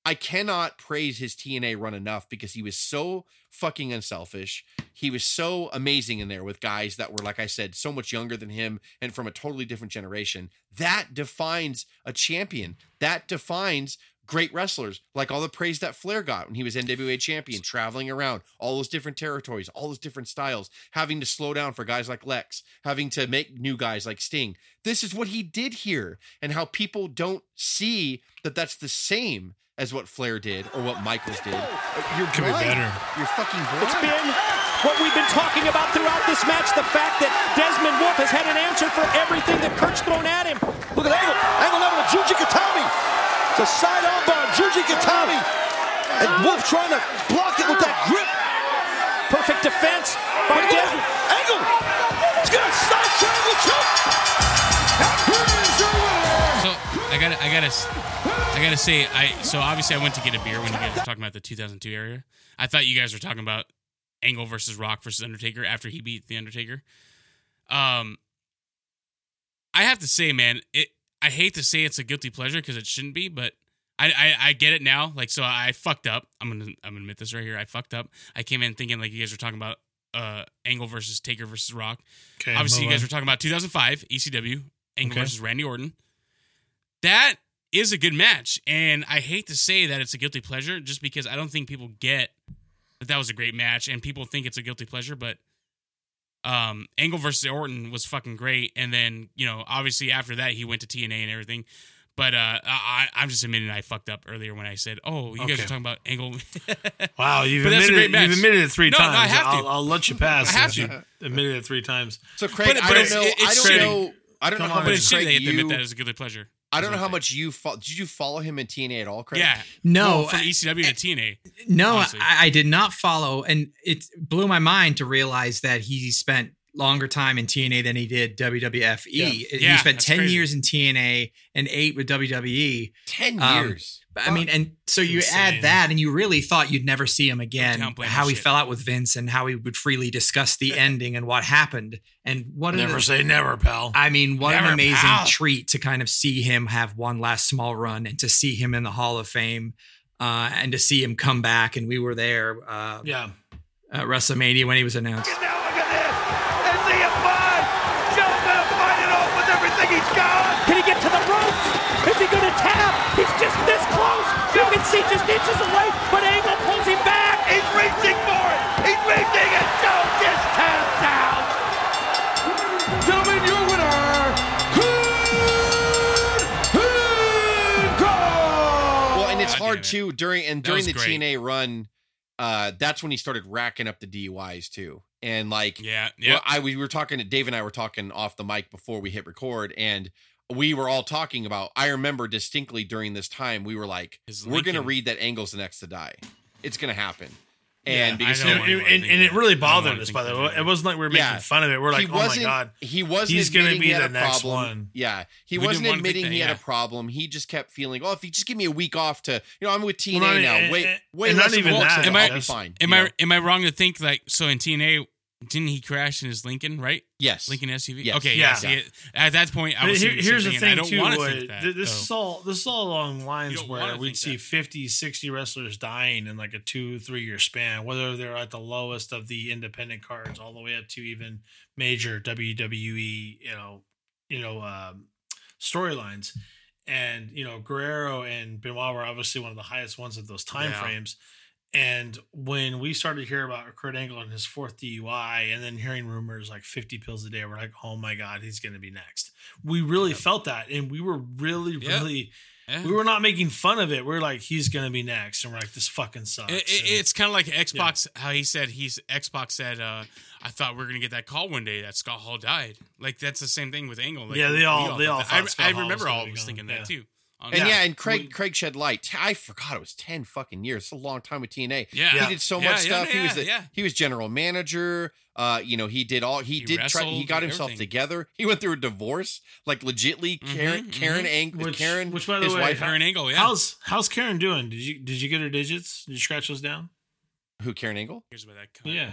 I cannot praise his T N A run enough because he was so fucking unselfish. He was so amazing in there with guys that were, like I said, so much younger than him and from a totally different generation. That defines a champion. That defines great wrestlers, like all the praise that Flair got when he was N W A champion, traveling around all those different territories, all those different styles, having to slow down for guys like Lex, having to make new guys like Sting. This is what he did here and how people don't see that that's the same as what Flair did or what Michaels did. You're could be better. You're fucking blind. It's been what we've been talking about throughout this match, the fact that Desmond Wolfe has had an answer for everything that Kurt's thrown at him. Look at Angle. Angle level to Juji Katami. It's a side arm bomb. Juji Katami. And Wolfe trying to block it with that grip. chance by David. Angle! He's gonna side triangle choke! And here's your winner! So I gotta I gotta I gotta say, I so obviously I went to get a beer when you guys were talking about the two thousand two area. I thought you guys were talking about Angle versus Rock versus Undertaker after he beat The Undertaker. Um I have to say, man, it I hate to say it's a guilty pleasure because it shouldn't be, but I, I I get it now. Like, so I fucked up. I'm gonna I'm gonna admit this right here. I fucked up. I came in thinking like you guys were talking about uh Angle versus Taker versus Rock. Okay, obviously, you guys were talking about two thousand five E C W Angle okay. versus Randy Orton. That is a good match, and I hate to say that it's a guilty pleasure just because I don't think people get that that was a great match, and people think it's a guilty pleasure, but. Um, Angle versus Orton was fucking great, and then you know, obviously after that he went to T N A and everything. But uh, I, I'm just admitting I fucked up earlier when I said, "Oh, you okay. guys are talking about Angle." Wow, you've admitted it, you've admitted it three no, times. No, I have to. I'll, I'll let you pass. I have to admitted it three times. So Craig, but, but I don't know. I don't know. I don't know how much Craig you admit that as a guilty pleasure. I don't know how much you fo- did you follow him in T N A at all, Craig? Yeah, no, well, from E C W I, to T N A. No, I, I did not follow, and it blew my mind to realize that he spent longer time in T N A than he did W W F. Yeah. He yeah, spent ten crazy. years in T N A and eight with W W E. Ten um, years. I mean, and so you Insane. add that, and you really thought you'd never see him again. How he shit. fell out with Vince, and how he would freely discuss the ending and what happened. And what never an, say never, pal. I mean, what never, an amazing pal. treat to kind of see him have one last small run, and to see him in the Hall of Fame, uh, and to see him come back. And we were there, uh, yeah, at WrestleMania when he was announced. Look at now, look at this, and see him fight. Joe's gonna fight it off with everything he's got. Can he get to the ropes? Is he gonna tap? He's just this close. You can see just inches away, but Angle pulls him back. He's reaching for it. He's reaching, and Joe just taps out. Gentlemen, your winner, Kurt Angle. Well, and it's hard too during and during the great. T N A run. Uh, that's when he started racking up the D U Is too, and like yeah, yeah. Well, I we were talking to Dave and I were talking off the mic before we hit record, and. We were all talking about, I remember distinctly during this time, we were like, we're going to read that Angle's the next to die. It's going to happen. And yeah, because it, it, and, and it really bothered us, by the way. It wasn't like we were making yeah. fun of it. We're like, oh my God. He wasn't He's going to be the next problem. one. Yeah. He we wasn't admitting that, he had yeah. a problem. He just kept feeling, oh, if you just give me a week off to, you know, I'm with T N A well, now. And, wait, and, wait, and not even that. Am I, fine, am, I, am I wrong to think, like, so in T N A, didn't he crash in his Lincoln, right? Yes. Lincoln S U V? Yes. Okay, yeah. yeah. See, at that point, I was Here, Here's the thing, I don't too. Want to what, think that, this, is all, this is all along lines where we'd see that. fifty, sixty wrestlers dying in like a two, three-year span, whether they're at the lowest of the independent cards all the way up to even major W W E, you know, you know, um, storylines. And, you know, Guerrero and Benoit were obviously one of the highest ones of those time yeah. frames. And when we started to hear about Kurt Angle and his fourth D U I, and then hearing rumors like fifty pills a day, we're like, oh my God, he's going to be next. We really yep. felt that. And we were really, yep. really, yeah. we were not making fun of it. We were like, he's going to be next. And we're like, this fucking sucks. It, it, it's kind of like Xbox, yeah. how he said, he's Xbox said, uh, I thought we were going to get that call one day that Scott Hall died. Like, that's the same thing with Angle. Like, yeah, they all, all they all thought I, I remember all of us thinking that yeah. too. And yeah. yeah, and Craig Craig shed light. I forgot it was ten fucking years. It's a long time with T N A. Yeah. He did so yeah, much yeah, stuff. Yeah, he was the, yeah. he was general manager. Uh, you know, he did all he, he did try he got himself everything. together. He went through a divorce, like legitly Karen mm-hmm, Karen mm-hmm. Angle which, Karen which by the his way, wife Karen Angle, yeah. How's how's Karen doing? Did you did you get her digits? Did you scratch those down? Who, Karen Angle? Here's where that comes. Yeah.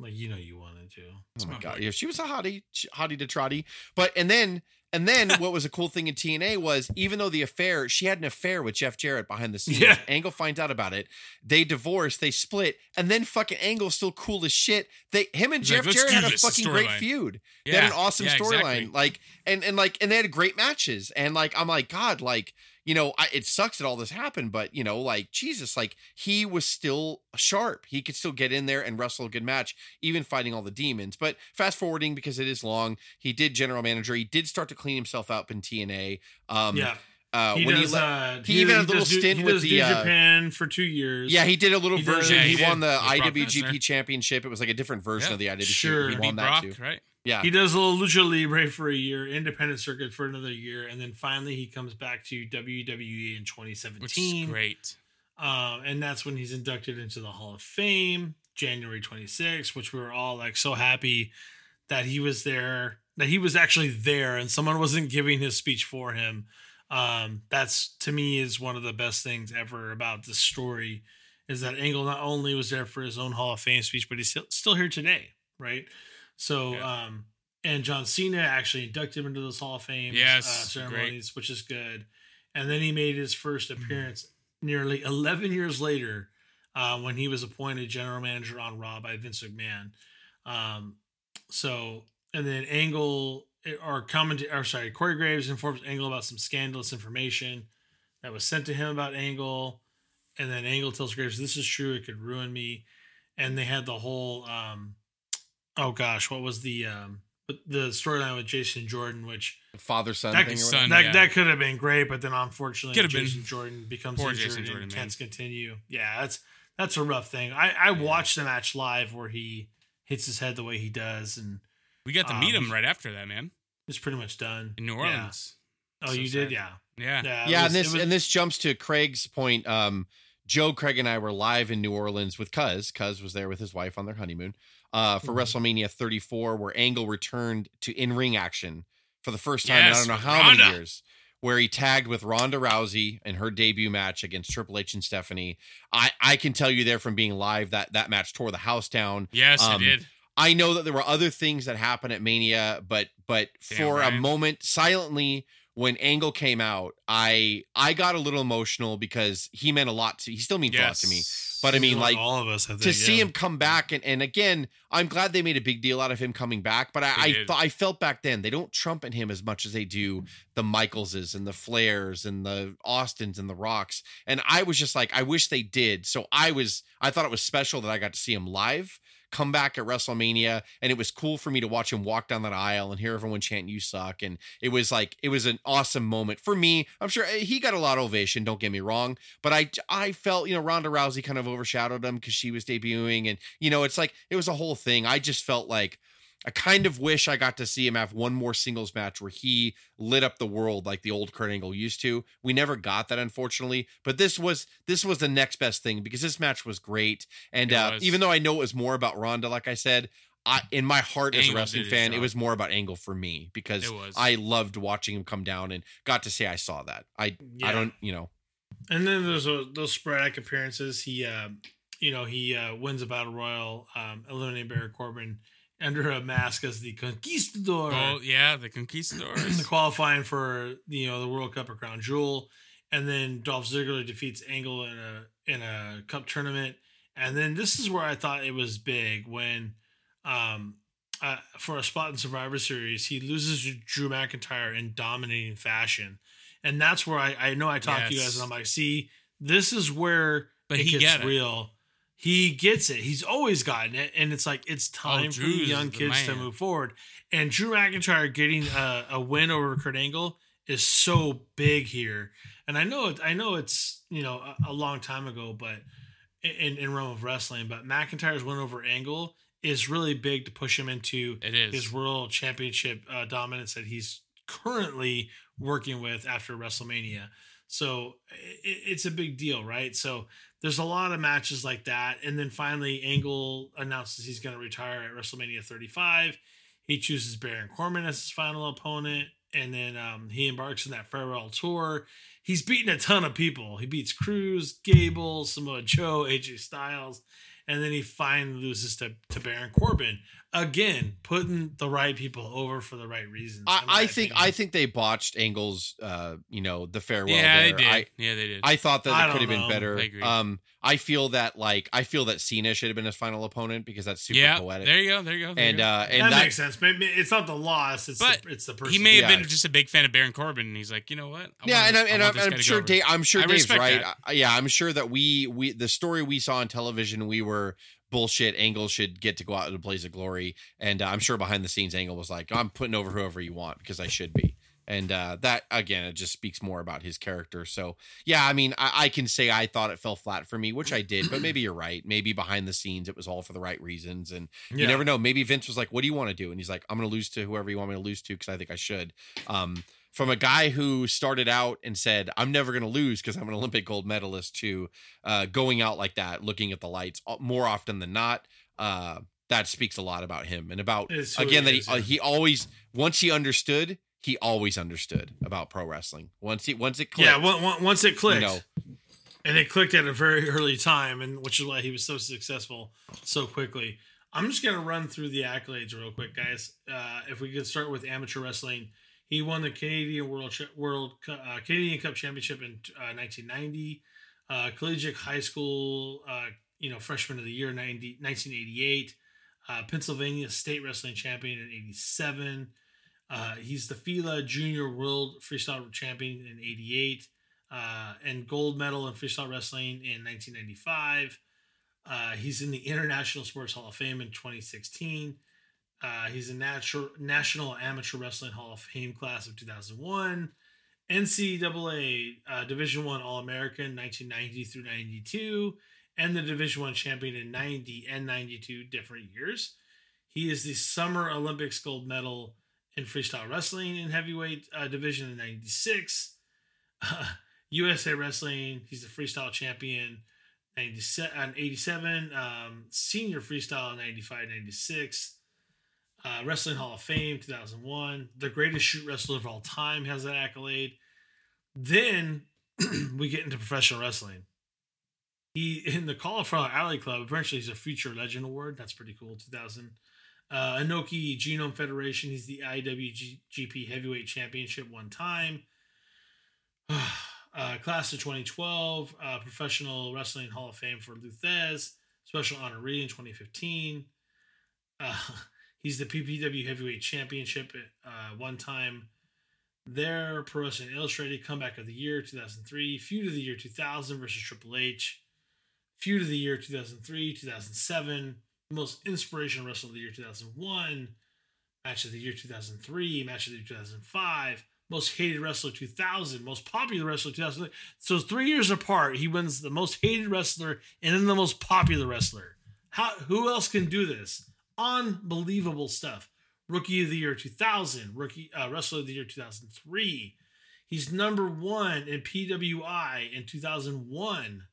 Like you know you wanted to. It's oh my God. Boy. Yeah, she was a hottie, hottie to trotty. But and then And then what was a cool thing in T N A was even though the affair, she had an affair with Jeff Jarrett behind the scenes. Yeah. Angle finds out about it. They divorce, they split, and then fucking Angle's still cool as shit. They him and He's Jeff like, Jarrett had a fucking great line. feud. Yeah. They had an awesome yeah, storyline. Exactly. Like and and like and they had great matches. And like I'm like, God, like, you know, I, it sucks that all this happened, but you know, like Jesus, like he was still sharp. He could still get in there and wrestle a good match, even fighting all the demons. But fast forwarding because it is long, he did general manager. He did start to clean himself up in T N A. Um, yeah. Uh, he, when does, he, le- uh, he, he even he had a little do, stint with the uh, Japan for two years. Yeah, he did a little he version. Does, yeah, he, he won the I W G P Championship. It was like a different version yeah, of the I W G P. Sure, he won that Brock, too. Right? Yeah, he does a little Lucha Libre for a year, independent circuit for another year, and then finally he comes back to W W E in twenty seventeen. Which is great, um, and that's when he's inducted into the Hall of Fame. January twenty-sixth, which we were all like so happy that he was there, that he was actually there and someone wasn't giving his speech for him. Um, that's, to me, is one of the best things ever about this story, is that Angle not only was there for his own Hall of Fame speech, but he's still, still here today. Right. So, yeah. um, and John Cena actually inducted him into those Hall of Fame yes, uh, ceremonies, great. Which is good. And then he made his first appearance mm-hmm. nearly eleven years later uh, when he was appointed general manager on Raw by Vince McMahon. Um, so, and then Angle or comment, or sorry, Corey Graves informs Angle about some scandalous information that was sent to him about Angle. And then Angle tells Graves, "This is true. It could ruin me." And they had the whole, um, oh gosh, what was the, um, the storyline with Jason Jordan, which father-son that, thing son, that, yeah. that could have been great, but then unfortunately Jason been. Jordan becomes Poor injured Jason Jordan, and can't continue. Yeah, that's that's a rough thing. I, I yeah. watched the match live where he hits his head the way he does, and we got to um, meet him right after that. Man, it's pretty much done in New Orleans. Yeah. Oh, so you sad. did, yeah, yeah, yeah. yeah was, and this was, and this jumps to Craig's point. Um, Joe, Craig, and I were live in New Orleans with Cuz. Cuz was there with his wife on their honeymoon. Uh, for mm-hmm. WrestleMania thirty-four, where Angle returned to in-ring action for the first time yes, in I don't know how Ronda. many years, where he tagged with Ronda Rousey in her debut match against Triple H and Stephanie. I, I can tell you there from being live that that match tore the house down. Yes, um, it did. I know that there were other things that happened at Mania, but but Damn for right. a moment, silently, when Angle came out, I I got a little emotional because he meant a lot to. He still means yes. a lot to me. But I mean, like all of us, I think, to see yeah. him come back. And, and again, I'm glad they made a big deal out of him coming back. But I I, th- I felt back then they don't trumpet him as much as they do the Michaelses and the Flairs and the Austins and the Rocks. And I was just like, I wish they did. So I was I thought it was special that I got to see him live come back at WrestleMania. And it was cool for me to watch him walk down that aisle and hear everyone chant "You suck." And it was like it was an awesome moment for me. I'm sure he got a lot of ovation. Don't get me wrong. But I I felt, you know, Ronda Rousey kind of overshadowed him because she was debuting, and you know, it's like it was a whole thing. I just felt like I kind of wish I got to see him have one more singles match where he lit up the world like the old Kurt Angle used to. We never got that, unfortunately, but this was this was the next best thing because this match was great. And uh, was. even though I know it was more about Ronda, like I said, I, in my heart Angle as a wrestling fan, job. it was more about Angle for me because I loved watching him come down and got to say I saw that. I yeah. I don't, you know. And then there's a, those sporadic appearances. He, uh, you know, he uh, wins a battle royal, um, eliminating Barry Corbin under a mask as the Conquistador. Oh yeah, the Conquistador. The qualifying for you know the World Cup or Crown Jewel, and then Dolph Ziggler defeats Angle in a in a cup tournament. And then this is where I thought it was big when, um, uh, for a spot in Survivor Series, he loses to Drew McIntyre in dominating fashion. And that's where I, I know I talk yes. to you guys and I'm like, see, this is where but it he gets get it. real. He gets it. He's always gotten it. And it's like, it's time oh, for the young the kids man. to move forward. And Drew McIntyre getting a, a win over Kurt Angle is so big here. And I know, I know it's, you know, a, a long time ago, but in, in realm of wrestling, but McIntyre's win over Angle is really big to push him into it is. his world championship uh, dominance that he's currently working with after WrestleMania. So it, it's a big deal, right? So there's a lot of matches like that. And then finally, Angle announces he's going to retire at WrestleMania thirty-five. He chooses Baron Corbin as his final opponent. And then um, he embarks on that farewell tour. He's beaten a ton of people. He beats Cruz, Gable, Samoa Joe, A J Styles. And then he finally loses to, to Baron Corbin. Again, putting the right people over for the right reasons. I, I think opinion. I think they botched Angle's, uh, you know, the farewell. Yeah, there. they did. I, yeah, they did. I thought that it could have been better. I agree. Um, I feel that like I feel that Cena should have been his final opponent because that's super yeah, poetic. There you go. There you go. There and uh, and that, that makes sense. Maybe it's not the loss. It's but the, it's the person. He may have yeah. been just a big fan of Baron Corbin, and he's like, you know what? I yeah, and, this, and, and I'm, I'm sure Dave. I'm sure I Dave's right. I, yeah, I'm sure that we we the story we saw on television, we were. Bullshit. Angle should get to go out in a blaze of glory, and uh, I'm sure behind the scenes Angle was like, I'm putting over whoever you want because I should be. And uh that again, it just speaks more about his character. So yeah, I mean, I, I can say I thought it fell flat for me, which I did, but maybe you're right. Maybe behind the scenes it was all for the right reasons, and yeah. you never know. Maybe Vince was like, what do you want to do? And he's like, I'm gonna lose to whoever you want me to lose to because I think I should. um from a guy who started out and said, I'm never going to lose because I'm an Olympic gold medalist, to uh, going out like that, looking at the lights more often than not. Uh, that speaks a lot about him and about, again, he that he, uh, he always, once he understood, he always understood about pro wrestling. Once he, once it clicked. Yeah, w- w- once it clicked. You know, and it clicked at a very early time, and which is why he was so successful so quickly. I'm just going to run through the accolades real quick, guys. Uh, if we could start with amateur wrestling, he won the Canadian World Ch- World uh, Canadian Cup Championship in uh, nineteen ninety, uh, collegiate high school, uh, you know, freshman of the year nineteen eighty-eight, uh, Pennsylvania State Wrestling Champion in eighty-seven. Uh, he's the FILA Junior World Freestyle Champion in eighty-eight, uh, and gold medal in freestyle wrestling in nineteen ninety-five. Uh, he's in the International Sports Hall of Fame in twenty sixteen. Uh, he's a natural, National Amateur Wrestling Hall of Fame class of two thousand one. N C double A uh, Division One All-American nineteen ninety through ninety-two, and the Division One champion in ninety and ninety-two different years. He is the Summer Olympics gold medal in freestyle wrestling in heavyweight uh, division in ninety-six. Uh, U S A Wrestling, he's the freestyle champion ninety-seven, eighty-seven, um, senior freestyle ninety-five, ninety-six, uh, Wrestling Hall of Fame two thousand one, the greatest shoot wrestler of all time, has that accolade. Then we get into professional wrestling. He, in the Cauliflower Alley Club, eventually he's a Future Legend Award. That's pretty cool. two thousand. Uh, Inoki Genome Federation, he's the I W G P Heavyweight Championship one time. Uh, class of twenty twelve, uh, Professional Wrestling Hall of Fame for Luthez, Special Honoree in twenty fifteen. Uh, he's the P P W Heavyweight Championship uh, one time there. Pro Wrestling Illustrated, Comeback of the Year two thousand three, Feud of the Year two thousand versus Triple H, Feud of the Year two thousand three, two thousand seven, Most Inspirational Wrestler of the Year two thousand one, Match of the Year two thousand three, Match of the Year two thousand five, Most Hated Wrestler two thousand, Most Popular Wrestler two thousand three. So three years apart, he wins the Most Hated Wrestler and then the Most Popular Wrestler. How? Who else can do this? Unbelievable stuff. Rookie of the Year two thousand, Rookie uh, Wrestler of the Year two thousand three. He's number one in P W I in two thousand one.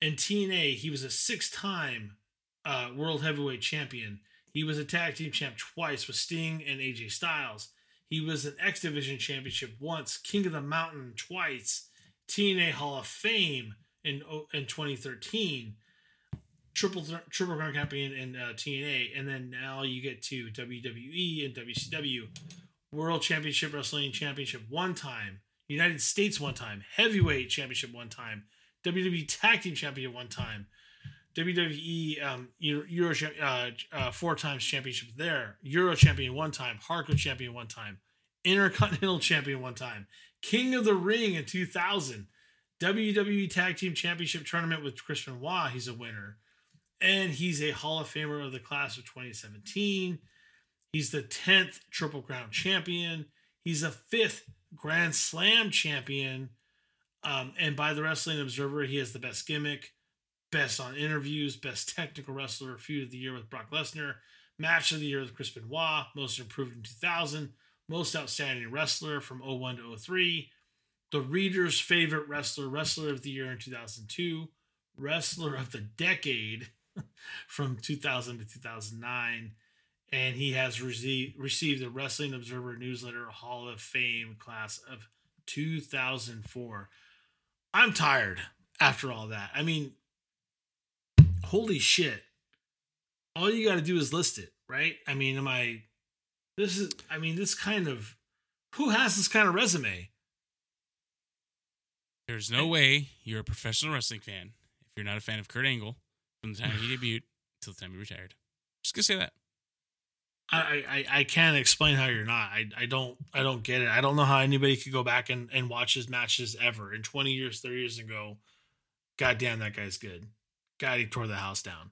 In T N A, he was a six-time Uh, World Heavyweight Champion. He was a tag team champ twice with Sting and A J Styles. He was an X Division Championship once, King of the Mountain twice, T N A Hall of Fame in in twenty thirteen, Triple Triple Crown Champion in uh, T N A, and then now you get to W W E and W C W, World Championship Wrestling Championship one time, United States one time, Heavyweight Championship one time, W W E Tag Team Champion one time, W W E um, Euro uh, uh, four times championship there, Euro champion one time, Hardcore champion one time, Intercontinental champion one time, King of the Ring in two thousand, W W E Tag Team Championship Tournament with Chris Benoit, he's a winner, and he's a Hall of Famer of the class of twenty seventeen. He's the tenth Triple Crown champion. He's a fifth Grand Slam champion, um, and by the Wrestling Observer, he has the best gimmick, best on interviews, best technical wrestler, feud of the year with Brock Lesnar, match of the year with Chris Benoit, most improved in two thousand, most outstanding wrestler from oh one to oh three, the reader's favorite wrestler, wrestler of the year in two thousand two, wrestler of the decade from two thousand to two thousand nine, and he has rece- received the Wrestling Observer Newsletter Hall of Fame class of two thousand four. I'm tired after all that. I mean, holy shit. All you got to do is list it, right? I mean, am I, this is, I mean, this kind of, who has this kind of resume? There's no way you're a professional wrestling fan if you're not a fan of Kurt Angle from the time he debuted till the time he retired. Just gonna say that. I, I, I can't explain how you're not. I, I don't, I don't get it. I don't know how anybody could go back and, and watch his matches ever in twenty years, thirty years ago. God damn, that guy's good. God, he tore the house down.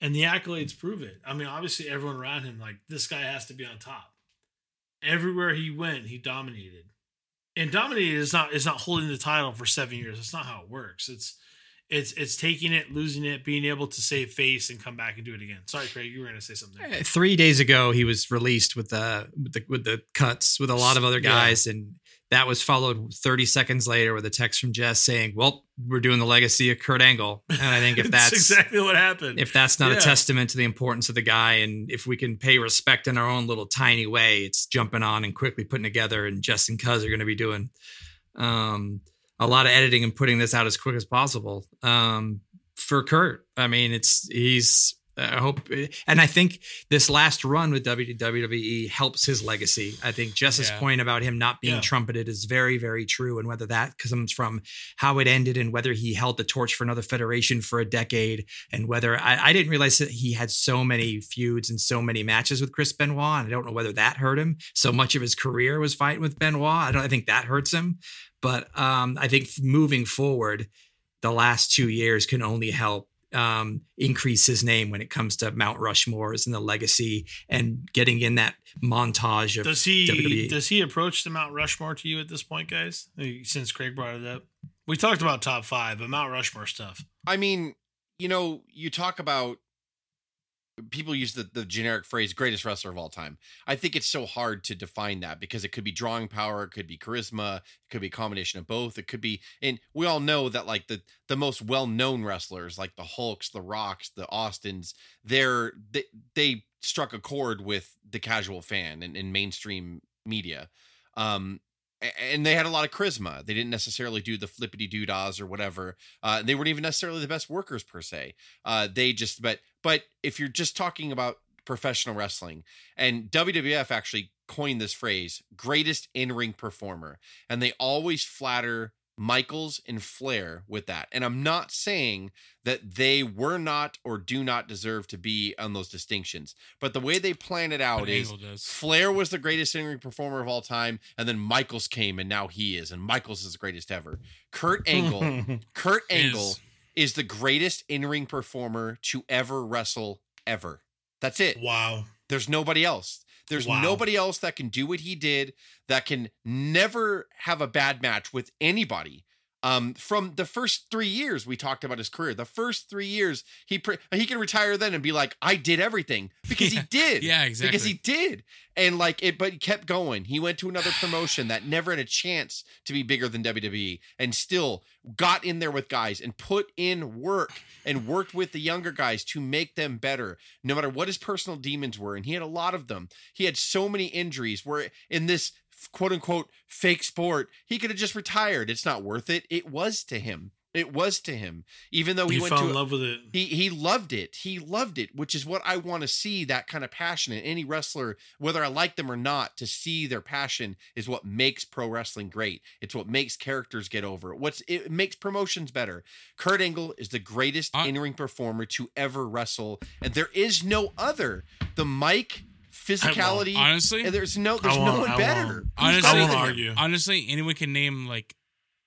And the accolades prove it. I mean, obviously, everyone around him, like, this guy has to be on top. Everywhere he went, he dominated. And dominated is not is not holding the title for seven years. That's not how it works. It's it's it's taking it, losing it, being able to save face and come back and do it again. Sorry, Craig, you were going to say something. Uh, three days ago, he was released with the with the, with the cuts with a lot of other guys, yeah. and That was followed thirty seconds later with a text from Jess saying, well, we're doing the legacy of Kurt Angle. And I think if that's exactly what happened, if that's not yeah. a testament to the importance of the guy, and if we can pay respect in our own little tiny way, it's jumping on and quickly putting together. And Jess and Cuz are going to be doing um, a lot of editing and putting this out as quick as possible um, for Kurt. I mean, it's he's I hope. And I think this last run with W W E helps his legacy. I think Jess's yeah. point about him not being yeah. trumpeted is very, very true. And whether that comes from how it ended and whether he held the torch for another federation for a decade, and whether I, I didn't realize that he had so many feuds and so many matches with Chris Benoit. And I don't know whether that hurt him. So much of his career was fighting with Benoit. I don't I think that hurts him. But um, I think moving forward, the last two years can only help um, increase his name when it comes to Mount Rushmore's and the legacy and getting in that montage of does he, W W E. Does he approach the Mount Rushmore to you at this point, guys? Since Craig brought it up, we talked about top five, but Mount Rushmore stuff. I mean, you know, you talk about people use the, the generic phrase, greatest wrestler of all time. I think it's so hard to define that because it could be drawing power. It could be charisma. It could be a combination of both. It could be, and we all know that like the, the most well-known wrestlers, like the Hulks, the Rocks, the Austins, they're, they, they struck a chord with the casual fan and, and mainstream media. Um, And they had a lot of charisma. They didn't necessarily do the flippity doodahs or whatever. Uh, they weren't even necessarily the best workers per se. Uh, they just, but, but if you're just talking about professional wrestling, and W W F actually coined this phrase, greatest in-ring performer. And they always flatter Michaels and Flair with that. And I'm not saying that they were not or do not deserve to be on those distinctions, but the way they plan it out is Flair was the greatest in-ring performer of all time, and then Michaels came and now he is, and Michaels is the greatest ever. Kurt Angle Kurt Angle is. is the greatest in-ring performer to ever wrestle ever. That's it. Wow. There's nobody else. There's wow. nobody else that can do what he did, that can never have a bad match with anybody. Um, from the first three years we talked about his career, the first three years he pre- he can retire then and be like, I did everything because yeah. he did. Yeah, exactly. Because he did. And like it, but he kept going. He went to another promotion that never had a chance to be bigger than W W E and still got in there with guys and put in work and worked with the younger guys to make them better, no matter what his personal demons were. And he had a lot of them. He had so many injuries where in this quote unquote fake sport, he could have just retired. It's not worth it. It was to him. It was to him, even though he, he went fell to in love with it. He, he loved it. He loved it, which is what I want to see, that kind of passion in any wrestler, whether I like them or not. To see their passion is what makes pro wrestling great. It's what makes characters get over. What's it makes promotions better. Kurt Angle is the greatest I- in-ring performer to ever wrestle. And there is no other. The mic physicality, honestly, and there's no there's no one better. Honestly, I won't argue. Honestly, anyone can name like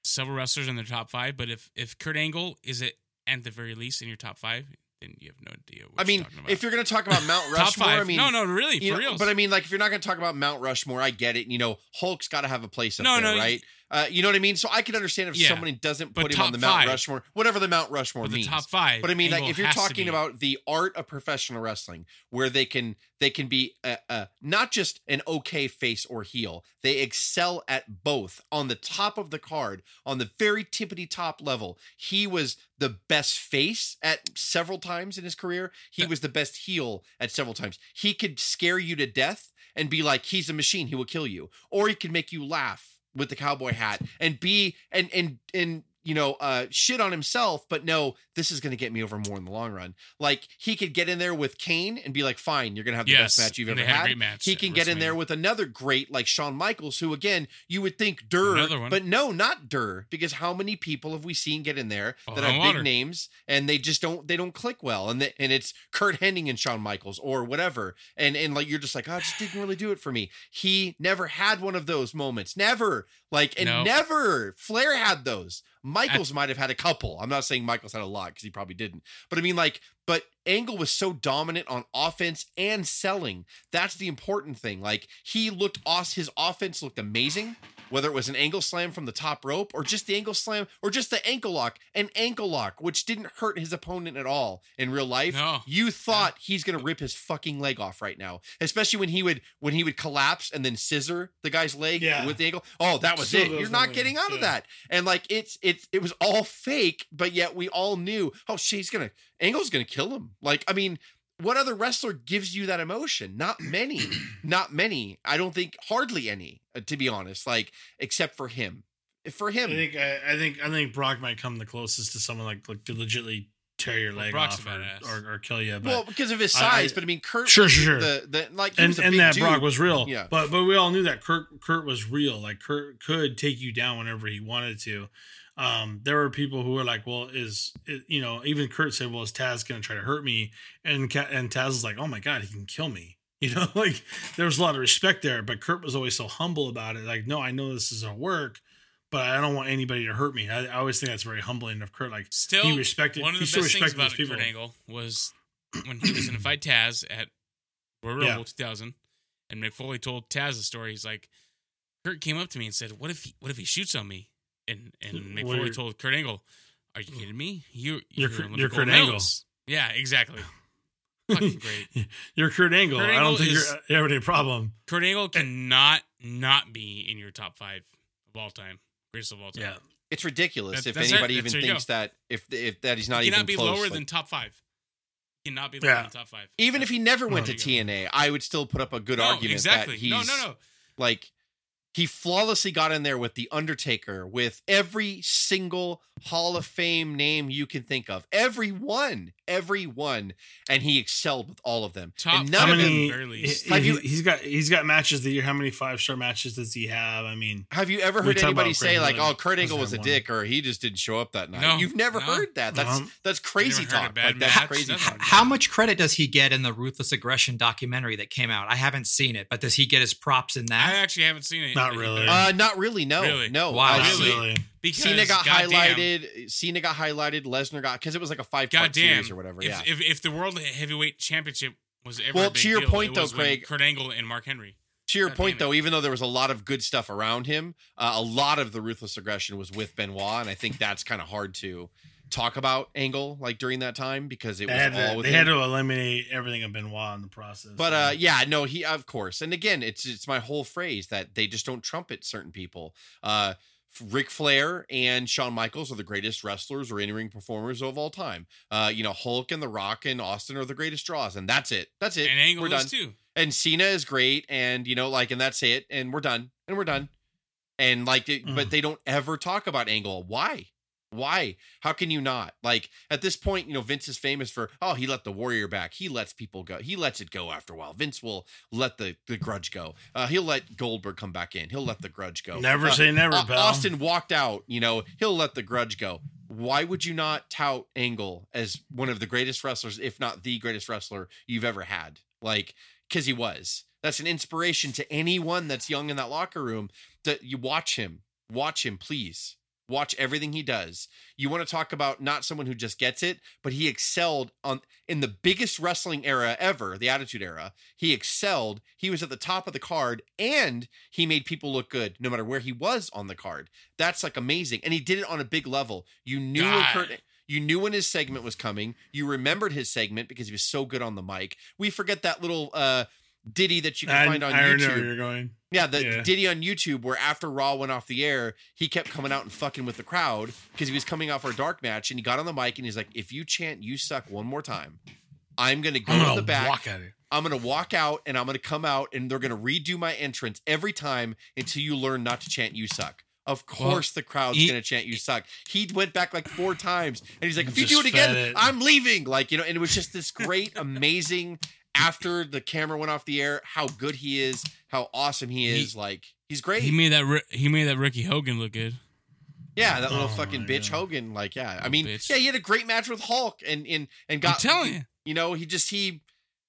several wrestlers in their top five, but if if Kurt Angle is it at the very least in your top five, then you have no idea what I mean, you're talking about. If you're going to talk about Mount Rushmore, I mean, no, no, really, for real. But I mean, like, if you're not going to talk about Mount Rushmore, I get it. You know, Hulk's got to have a place up no, there, no, right? Uh, you know what I mean? So I can understand if yeah, somebody doesn't put him on the Mount five. Rushmore, whatever the Mount Rushmore the means. Top five, but I mean, Angle like if you're talking about the art of professional wrestling, where they can they can be a, a, not just an okay face or heel, they excel at both on the top of the card, on the very tippity top level. He was the best face at several times in his career. He was the best heel at several times. He could scare you to death and be like, he's a machine, he will kill you, or he can make you laugh with the cowboy hat and be, and, and, and, you know, uh, shit on himself, but no, this is going to get me over more in the long run. Like he could get in there with Kane and be like, fine, you're going to have the yes, best match you've ever had. Match he can get in there with another great, like Shawn Michaels, who again, you would think Durr, but no, not Durr, because how many people have we seen get in there oh, that have water. big names and they just don't, they don't click well. And the, and it's Kurt Hennig and Shawn Michaels or whatever. And, and like, you're just like, oh, it just didn't really do it for me. He never had one of those moments. Never like, and no. never Flair had those. Michaels might have had a couple. I'm not saying Michaels had a lot because he probably didn't. But I mean, like, but Angle was so dominant on offense and selling. That's the important thing. Like, he looked awesome. His offense looked amazing. whether it was an angle slam from the top rope or just the angle slam or just the ankle lock, an ankle lock, which didn't hurt his opponent at all in real life. No. You thought yeah. he's going to rip his fucking leg off right now, especially when he would, when he would collapse and then scissor the guy's leg yeah. with the ankle. Oh, that was so it. You're not getting out yeah. of that. And like, it's, it's, it was all fake, but yet we all knew, oh shit, he's going to, Angle's going to kill him. Like, I mean, what other wrestler gives you that emotion? Not many, not many. I don't think hardly any, to be honest, like, except for him, for him. I think, I, I think, I think Brock might come the closest to someone like, like to legitimately tear your well, leg Brock's off or, or, or kill you. But well, because of his size, I, I, but I mean, Kurt, sure, sure. The, the, like, he and, was a and big that dude. Brock was real, yeah. but, but we all knew that Kurt, Kurt was real. Like Kurt could take you down whenever he wanted to. Um, there were people who were like, well, is, is you know, even Kurt said, well, is Taz going to try to hurt me? And, and Taz was like, oh my God, he can kill me. You know, like there was a lot of respect there, but Kurt was always so humble about it. Like, no, I know this is a work, but I don't want anybody to hurt me. I, I always think that's very humbling of Kurt. Like still, he respected, one of the best things about Kurt Angle was when he was going to fight Taz at Royal Rumble yeah. two thousand and Mick Foley told Taz the story. He's like, Kurt came up to me and said, what if he, what if he shoots on me? And and McFoley told Kurt Angle, "Are you kidding me? You you're you're, you're Kurt Angle. Yeah, exactly. Fucking great. You're Kurt Angle. Kurt Angle I don't think is, you're everyday problem. Kurt Angle cannot not be in your top five of all time, greatest of all time. Yeah, it's ridiculous that, if anybody it, even thinks go. that if if that he's not he even be close. Cannot be lower like, than top five. Cannot be lower yeah. than top five. Even if he never went oh, to T N A, go. I would still put up a good no, argument exactly. that he's no, no, no. like. He flawlessly got in there with The Undertaker, with every single Hall of Fame name you can think of. Every one. Every one. And he excelled with all of them. Top and none how many, of them barely. Have you, he's got he's got matches the year. How many five-star matches does he have? I mean, have you ever heard anybody say, like, oh, Kurt Angle was a one. dick or he just didn't show up that night? No, You've never no, heard that. That's no. that's crazy talk. Like, that's crazy talk. How much credit does he get in the Ruthless Aggression documentary that came out? I haven't seen it, but does he get his props in that? I actually haven't seen it. Not really. Uh, not really. No. Really? No. Wow. Not really. Because Cena got goddamn, highlighted. Cena got highlighted. Lesnar got because it was like a five-part series or whatever. If, yeah. if if the World Heavyweight Championship was ever well, a big to your deal, point though, Craig, Kurt Angle and Mark Henry. To your God point though, even though there was a lot of good stuff around him, uh, a lot of the Ruthless Aggression was with Benoit, and I think that's kind of hard to talk about Angle like during that time because it they was had to, all with they him. Had to eliminate everything of Benoit in the process. But uh, yeah, no, he of course, and again, it's it's my whole phrase that they just don't trumpet certain people. Uh, Ric Flair and Shawn Michaels are the greatest wrestlers or in-ring performers of all time. Uh, you know, Hulk and The Rock and Austin are the greatest draws, and that's it. That's it. And Angle we're done. Is too. And Cena is great, and you know, like, and that's it. And we're done. And we're done. And like, it, mm. but they don't ever talk about Angle. Why? Why? How can you not? Like at this point, you know, Vince is famous for, oh, he let the warrior back. He lets people go. He lets it go after a while. Vince will let the, the grudge go. Uh, he'll let Goldberg come back in. He'll let the grudge go. Never uh, say never, uh, pal. Austin walked out, you know, he'll let the grudge go. Why would you not tout Angle as one of the greatest wrestlers, if not the greatest wrestler you've ever had? Like, cause he was, that's an inspiration to anyone that's young in that locker room that you watch him, watch him, please. Watch everything he does. You want to talk about not someone who just gets it, but he excelled on in the biggest wrestling era ever, the Attitude Era. He excelled. He was at the top of the card and he made people look good no matter where he was on the card. That's like amazing. And he did it on a big level. You knew when Kurt, you knew when his segment was coming. You remembered his segment because he was so good on the mic. We forget that little uh Diddy that you can I, find on I YouTube. I know where you're going. Yeah, the yeah. Diddy on YouTube where after Raw went off the air, he kept coming out and fucking with the crowd because he was coming off our dark match and he got on the mic and he's like, if you chant you suck one more time, I'm going to go to the back. Walk at it. I'm going to walk out and I'm going to come out and they're going to redo my entrance every time until you learn not to chant you suck. Of course well, the crowd's he, gonna chant you suck. He went back like four times and he's like, if you do it again, it. I'm leaving. Like, you know, and it was just this great, amazing after the camera went off the air, how good he is, how awesome he is. He, like, he's great. He made that he made that Ricky Hogan look good. Yeah, that little oh, fucking bitch God. Hogan. Like, yeah. Little I mean, bitch. yeah, he had a great match with Hulk and and, and got I'm telling you. You know, he just he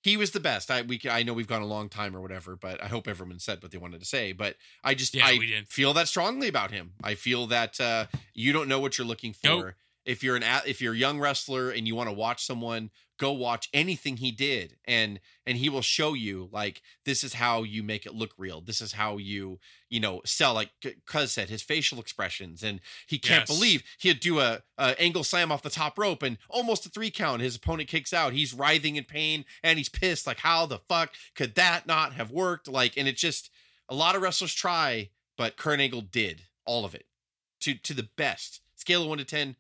He was the best. I we I know we've gone a long time or whatever, but I hope everyone said what they wanted to say. But I just yeah, I feel that strongly about him. I feel that uh, you don't know what you're looking for. Nope. If you're an if you're a young wrestler and you want to watch someone, go watch anything he did, and and he will show you, like, this is how you make it look real. This is how you, you know, sell, like Cuz said, his facial expressions, and he can't yes. believe he'd do a, a angle slam off the top rope and almost a three count. His opponent kicks out. He's writhing in pain and he's pissed. Like, how the fuck could that not have worked? Like, and it just, a lot of wrestlers try, but Kurt Angle did all of it to to the best. Scale of one to ten.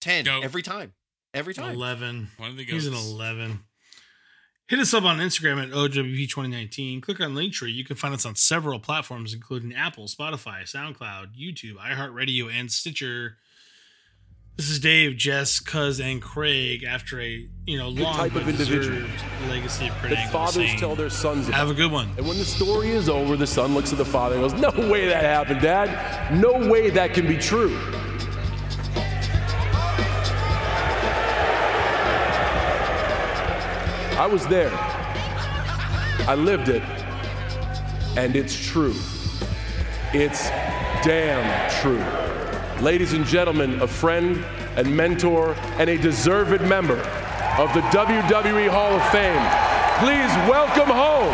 ten Go. every time every time eleven One of the he's an eleven. Hit us up on Instagram at O W P twenty nineteen. Click on Linktree. You can find us on several platforms, including Apple, Spotify, SoundCloud, YouTube, iHeartRadio, and Stitcher. This is Dave, Jess, Cuz, and Craig after a you know long type but of individual legacy of Kurt Angle. Fathers tell their sons about. Have a good one. And when the story is over, the son looks at the father and goes, "No way that happened, Dad. No way that can be true." I was there, I lived it, and it's true. It's damn true. Ladies and gentlemen, a friend and mentor and a deserved member of the W W E Hall of Fame, please welcome home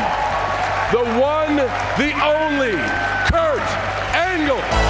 the one, the only, Kurt Angle.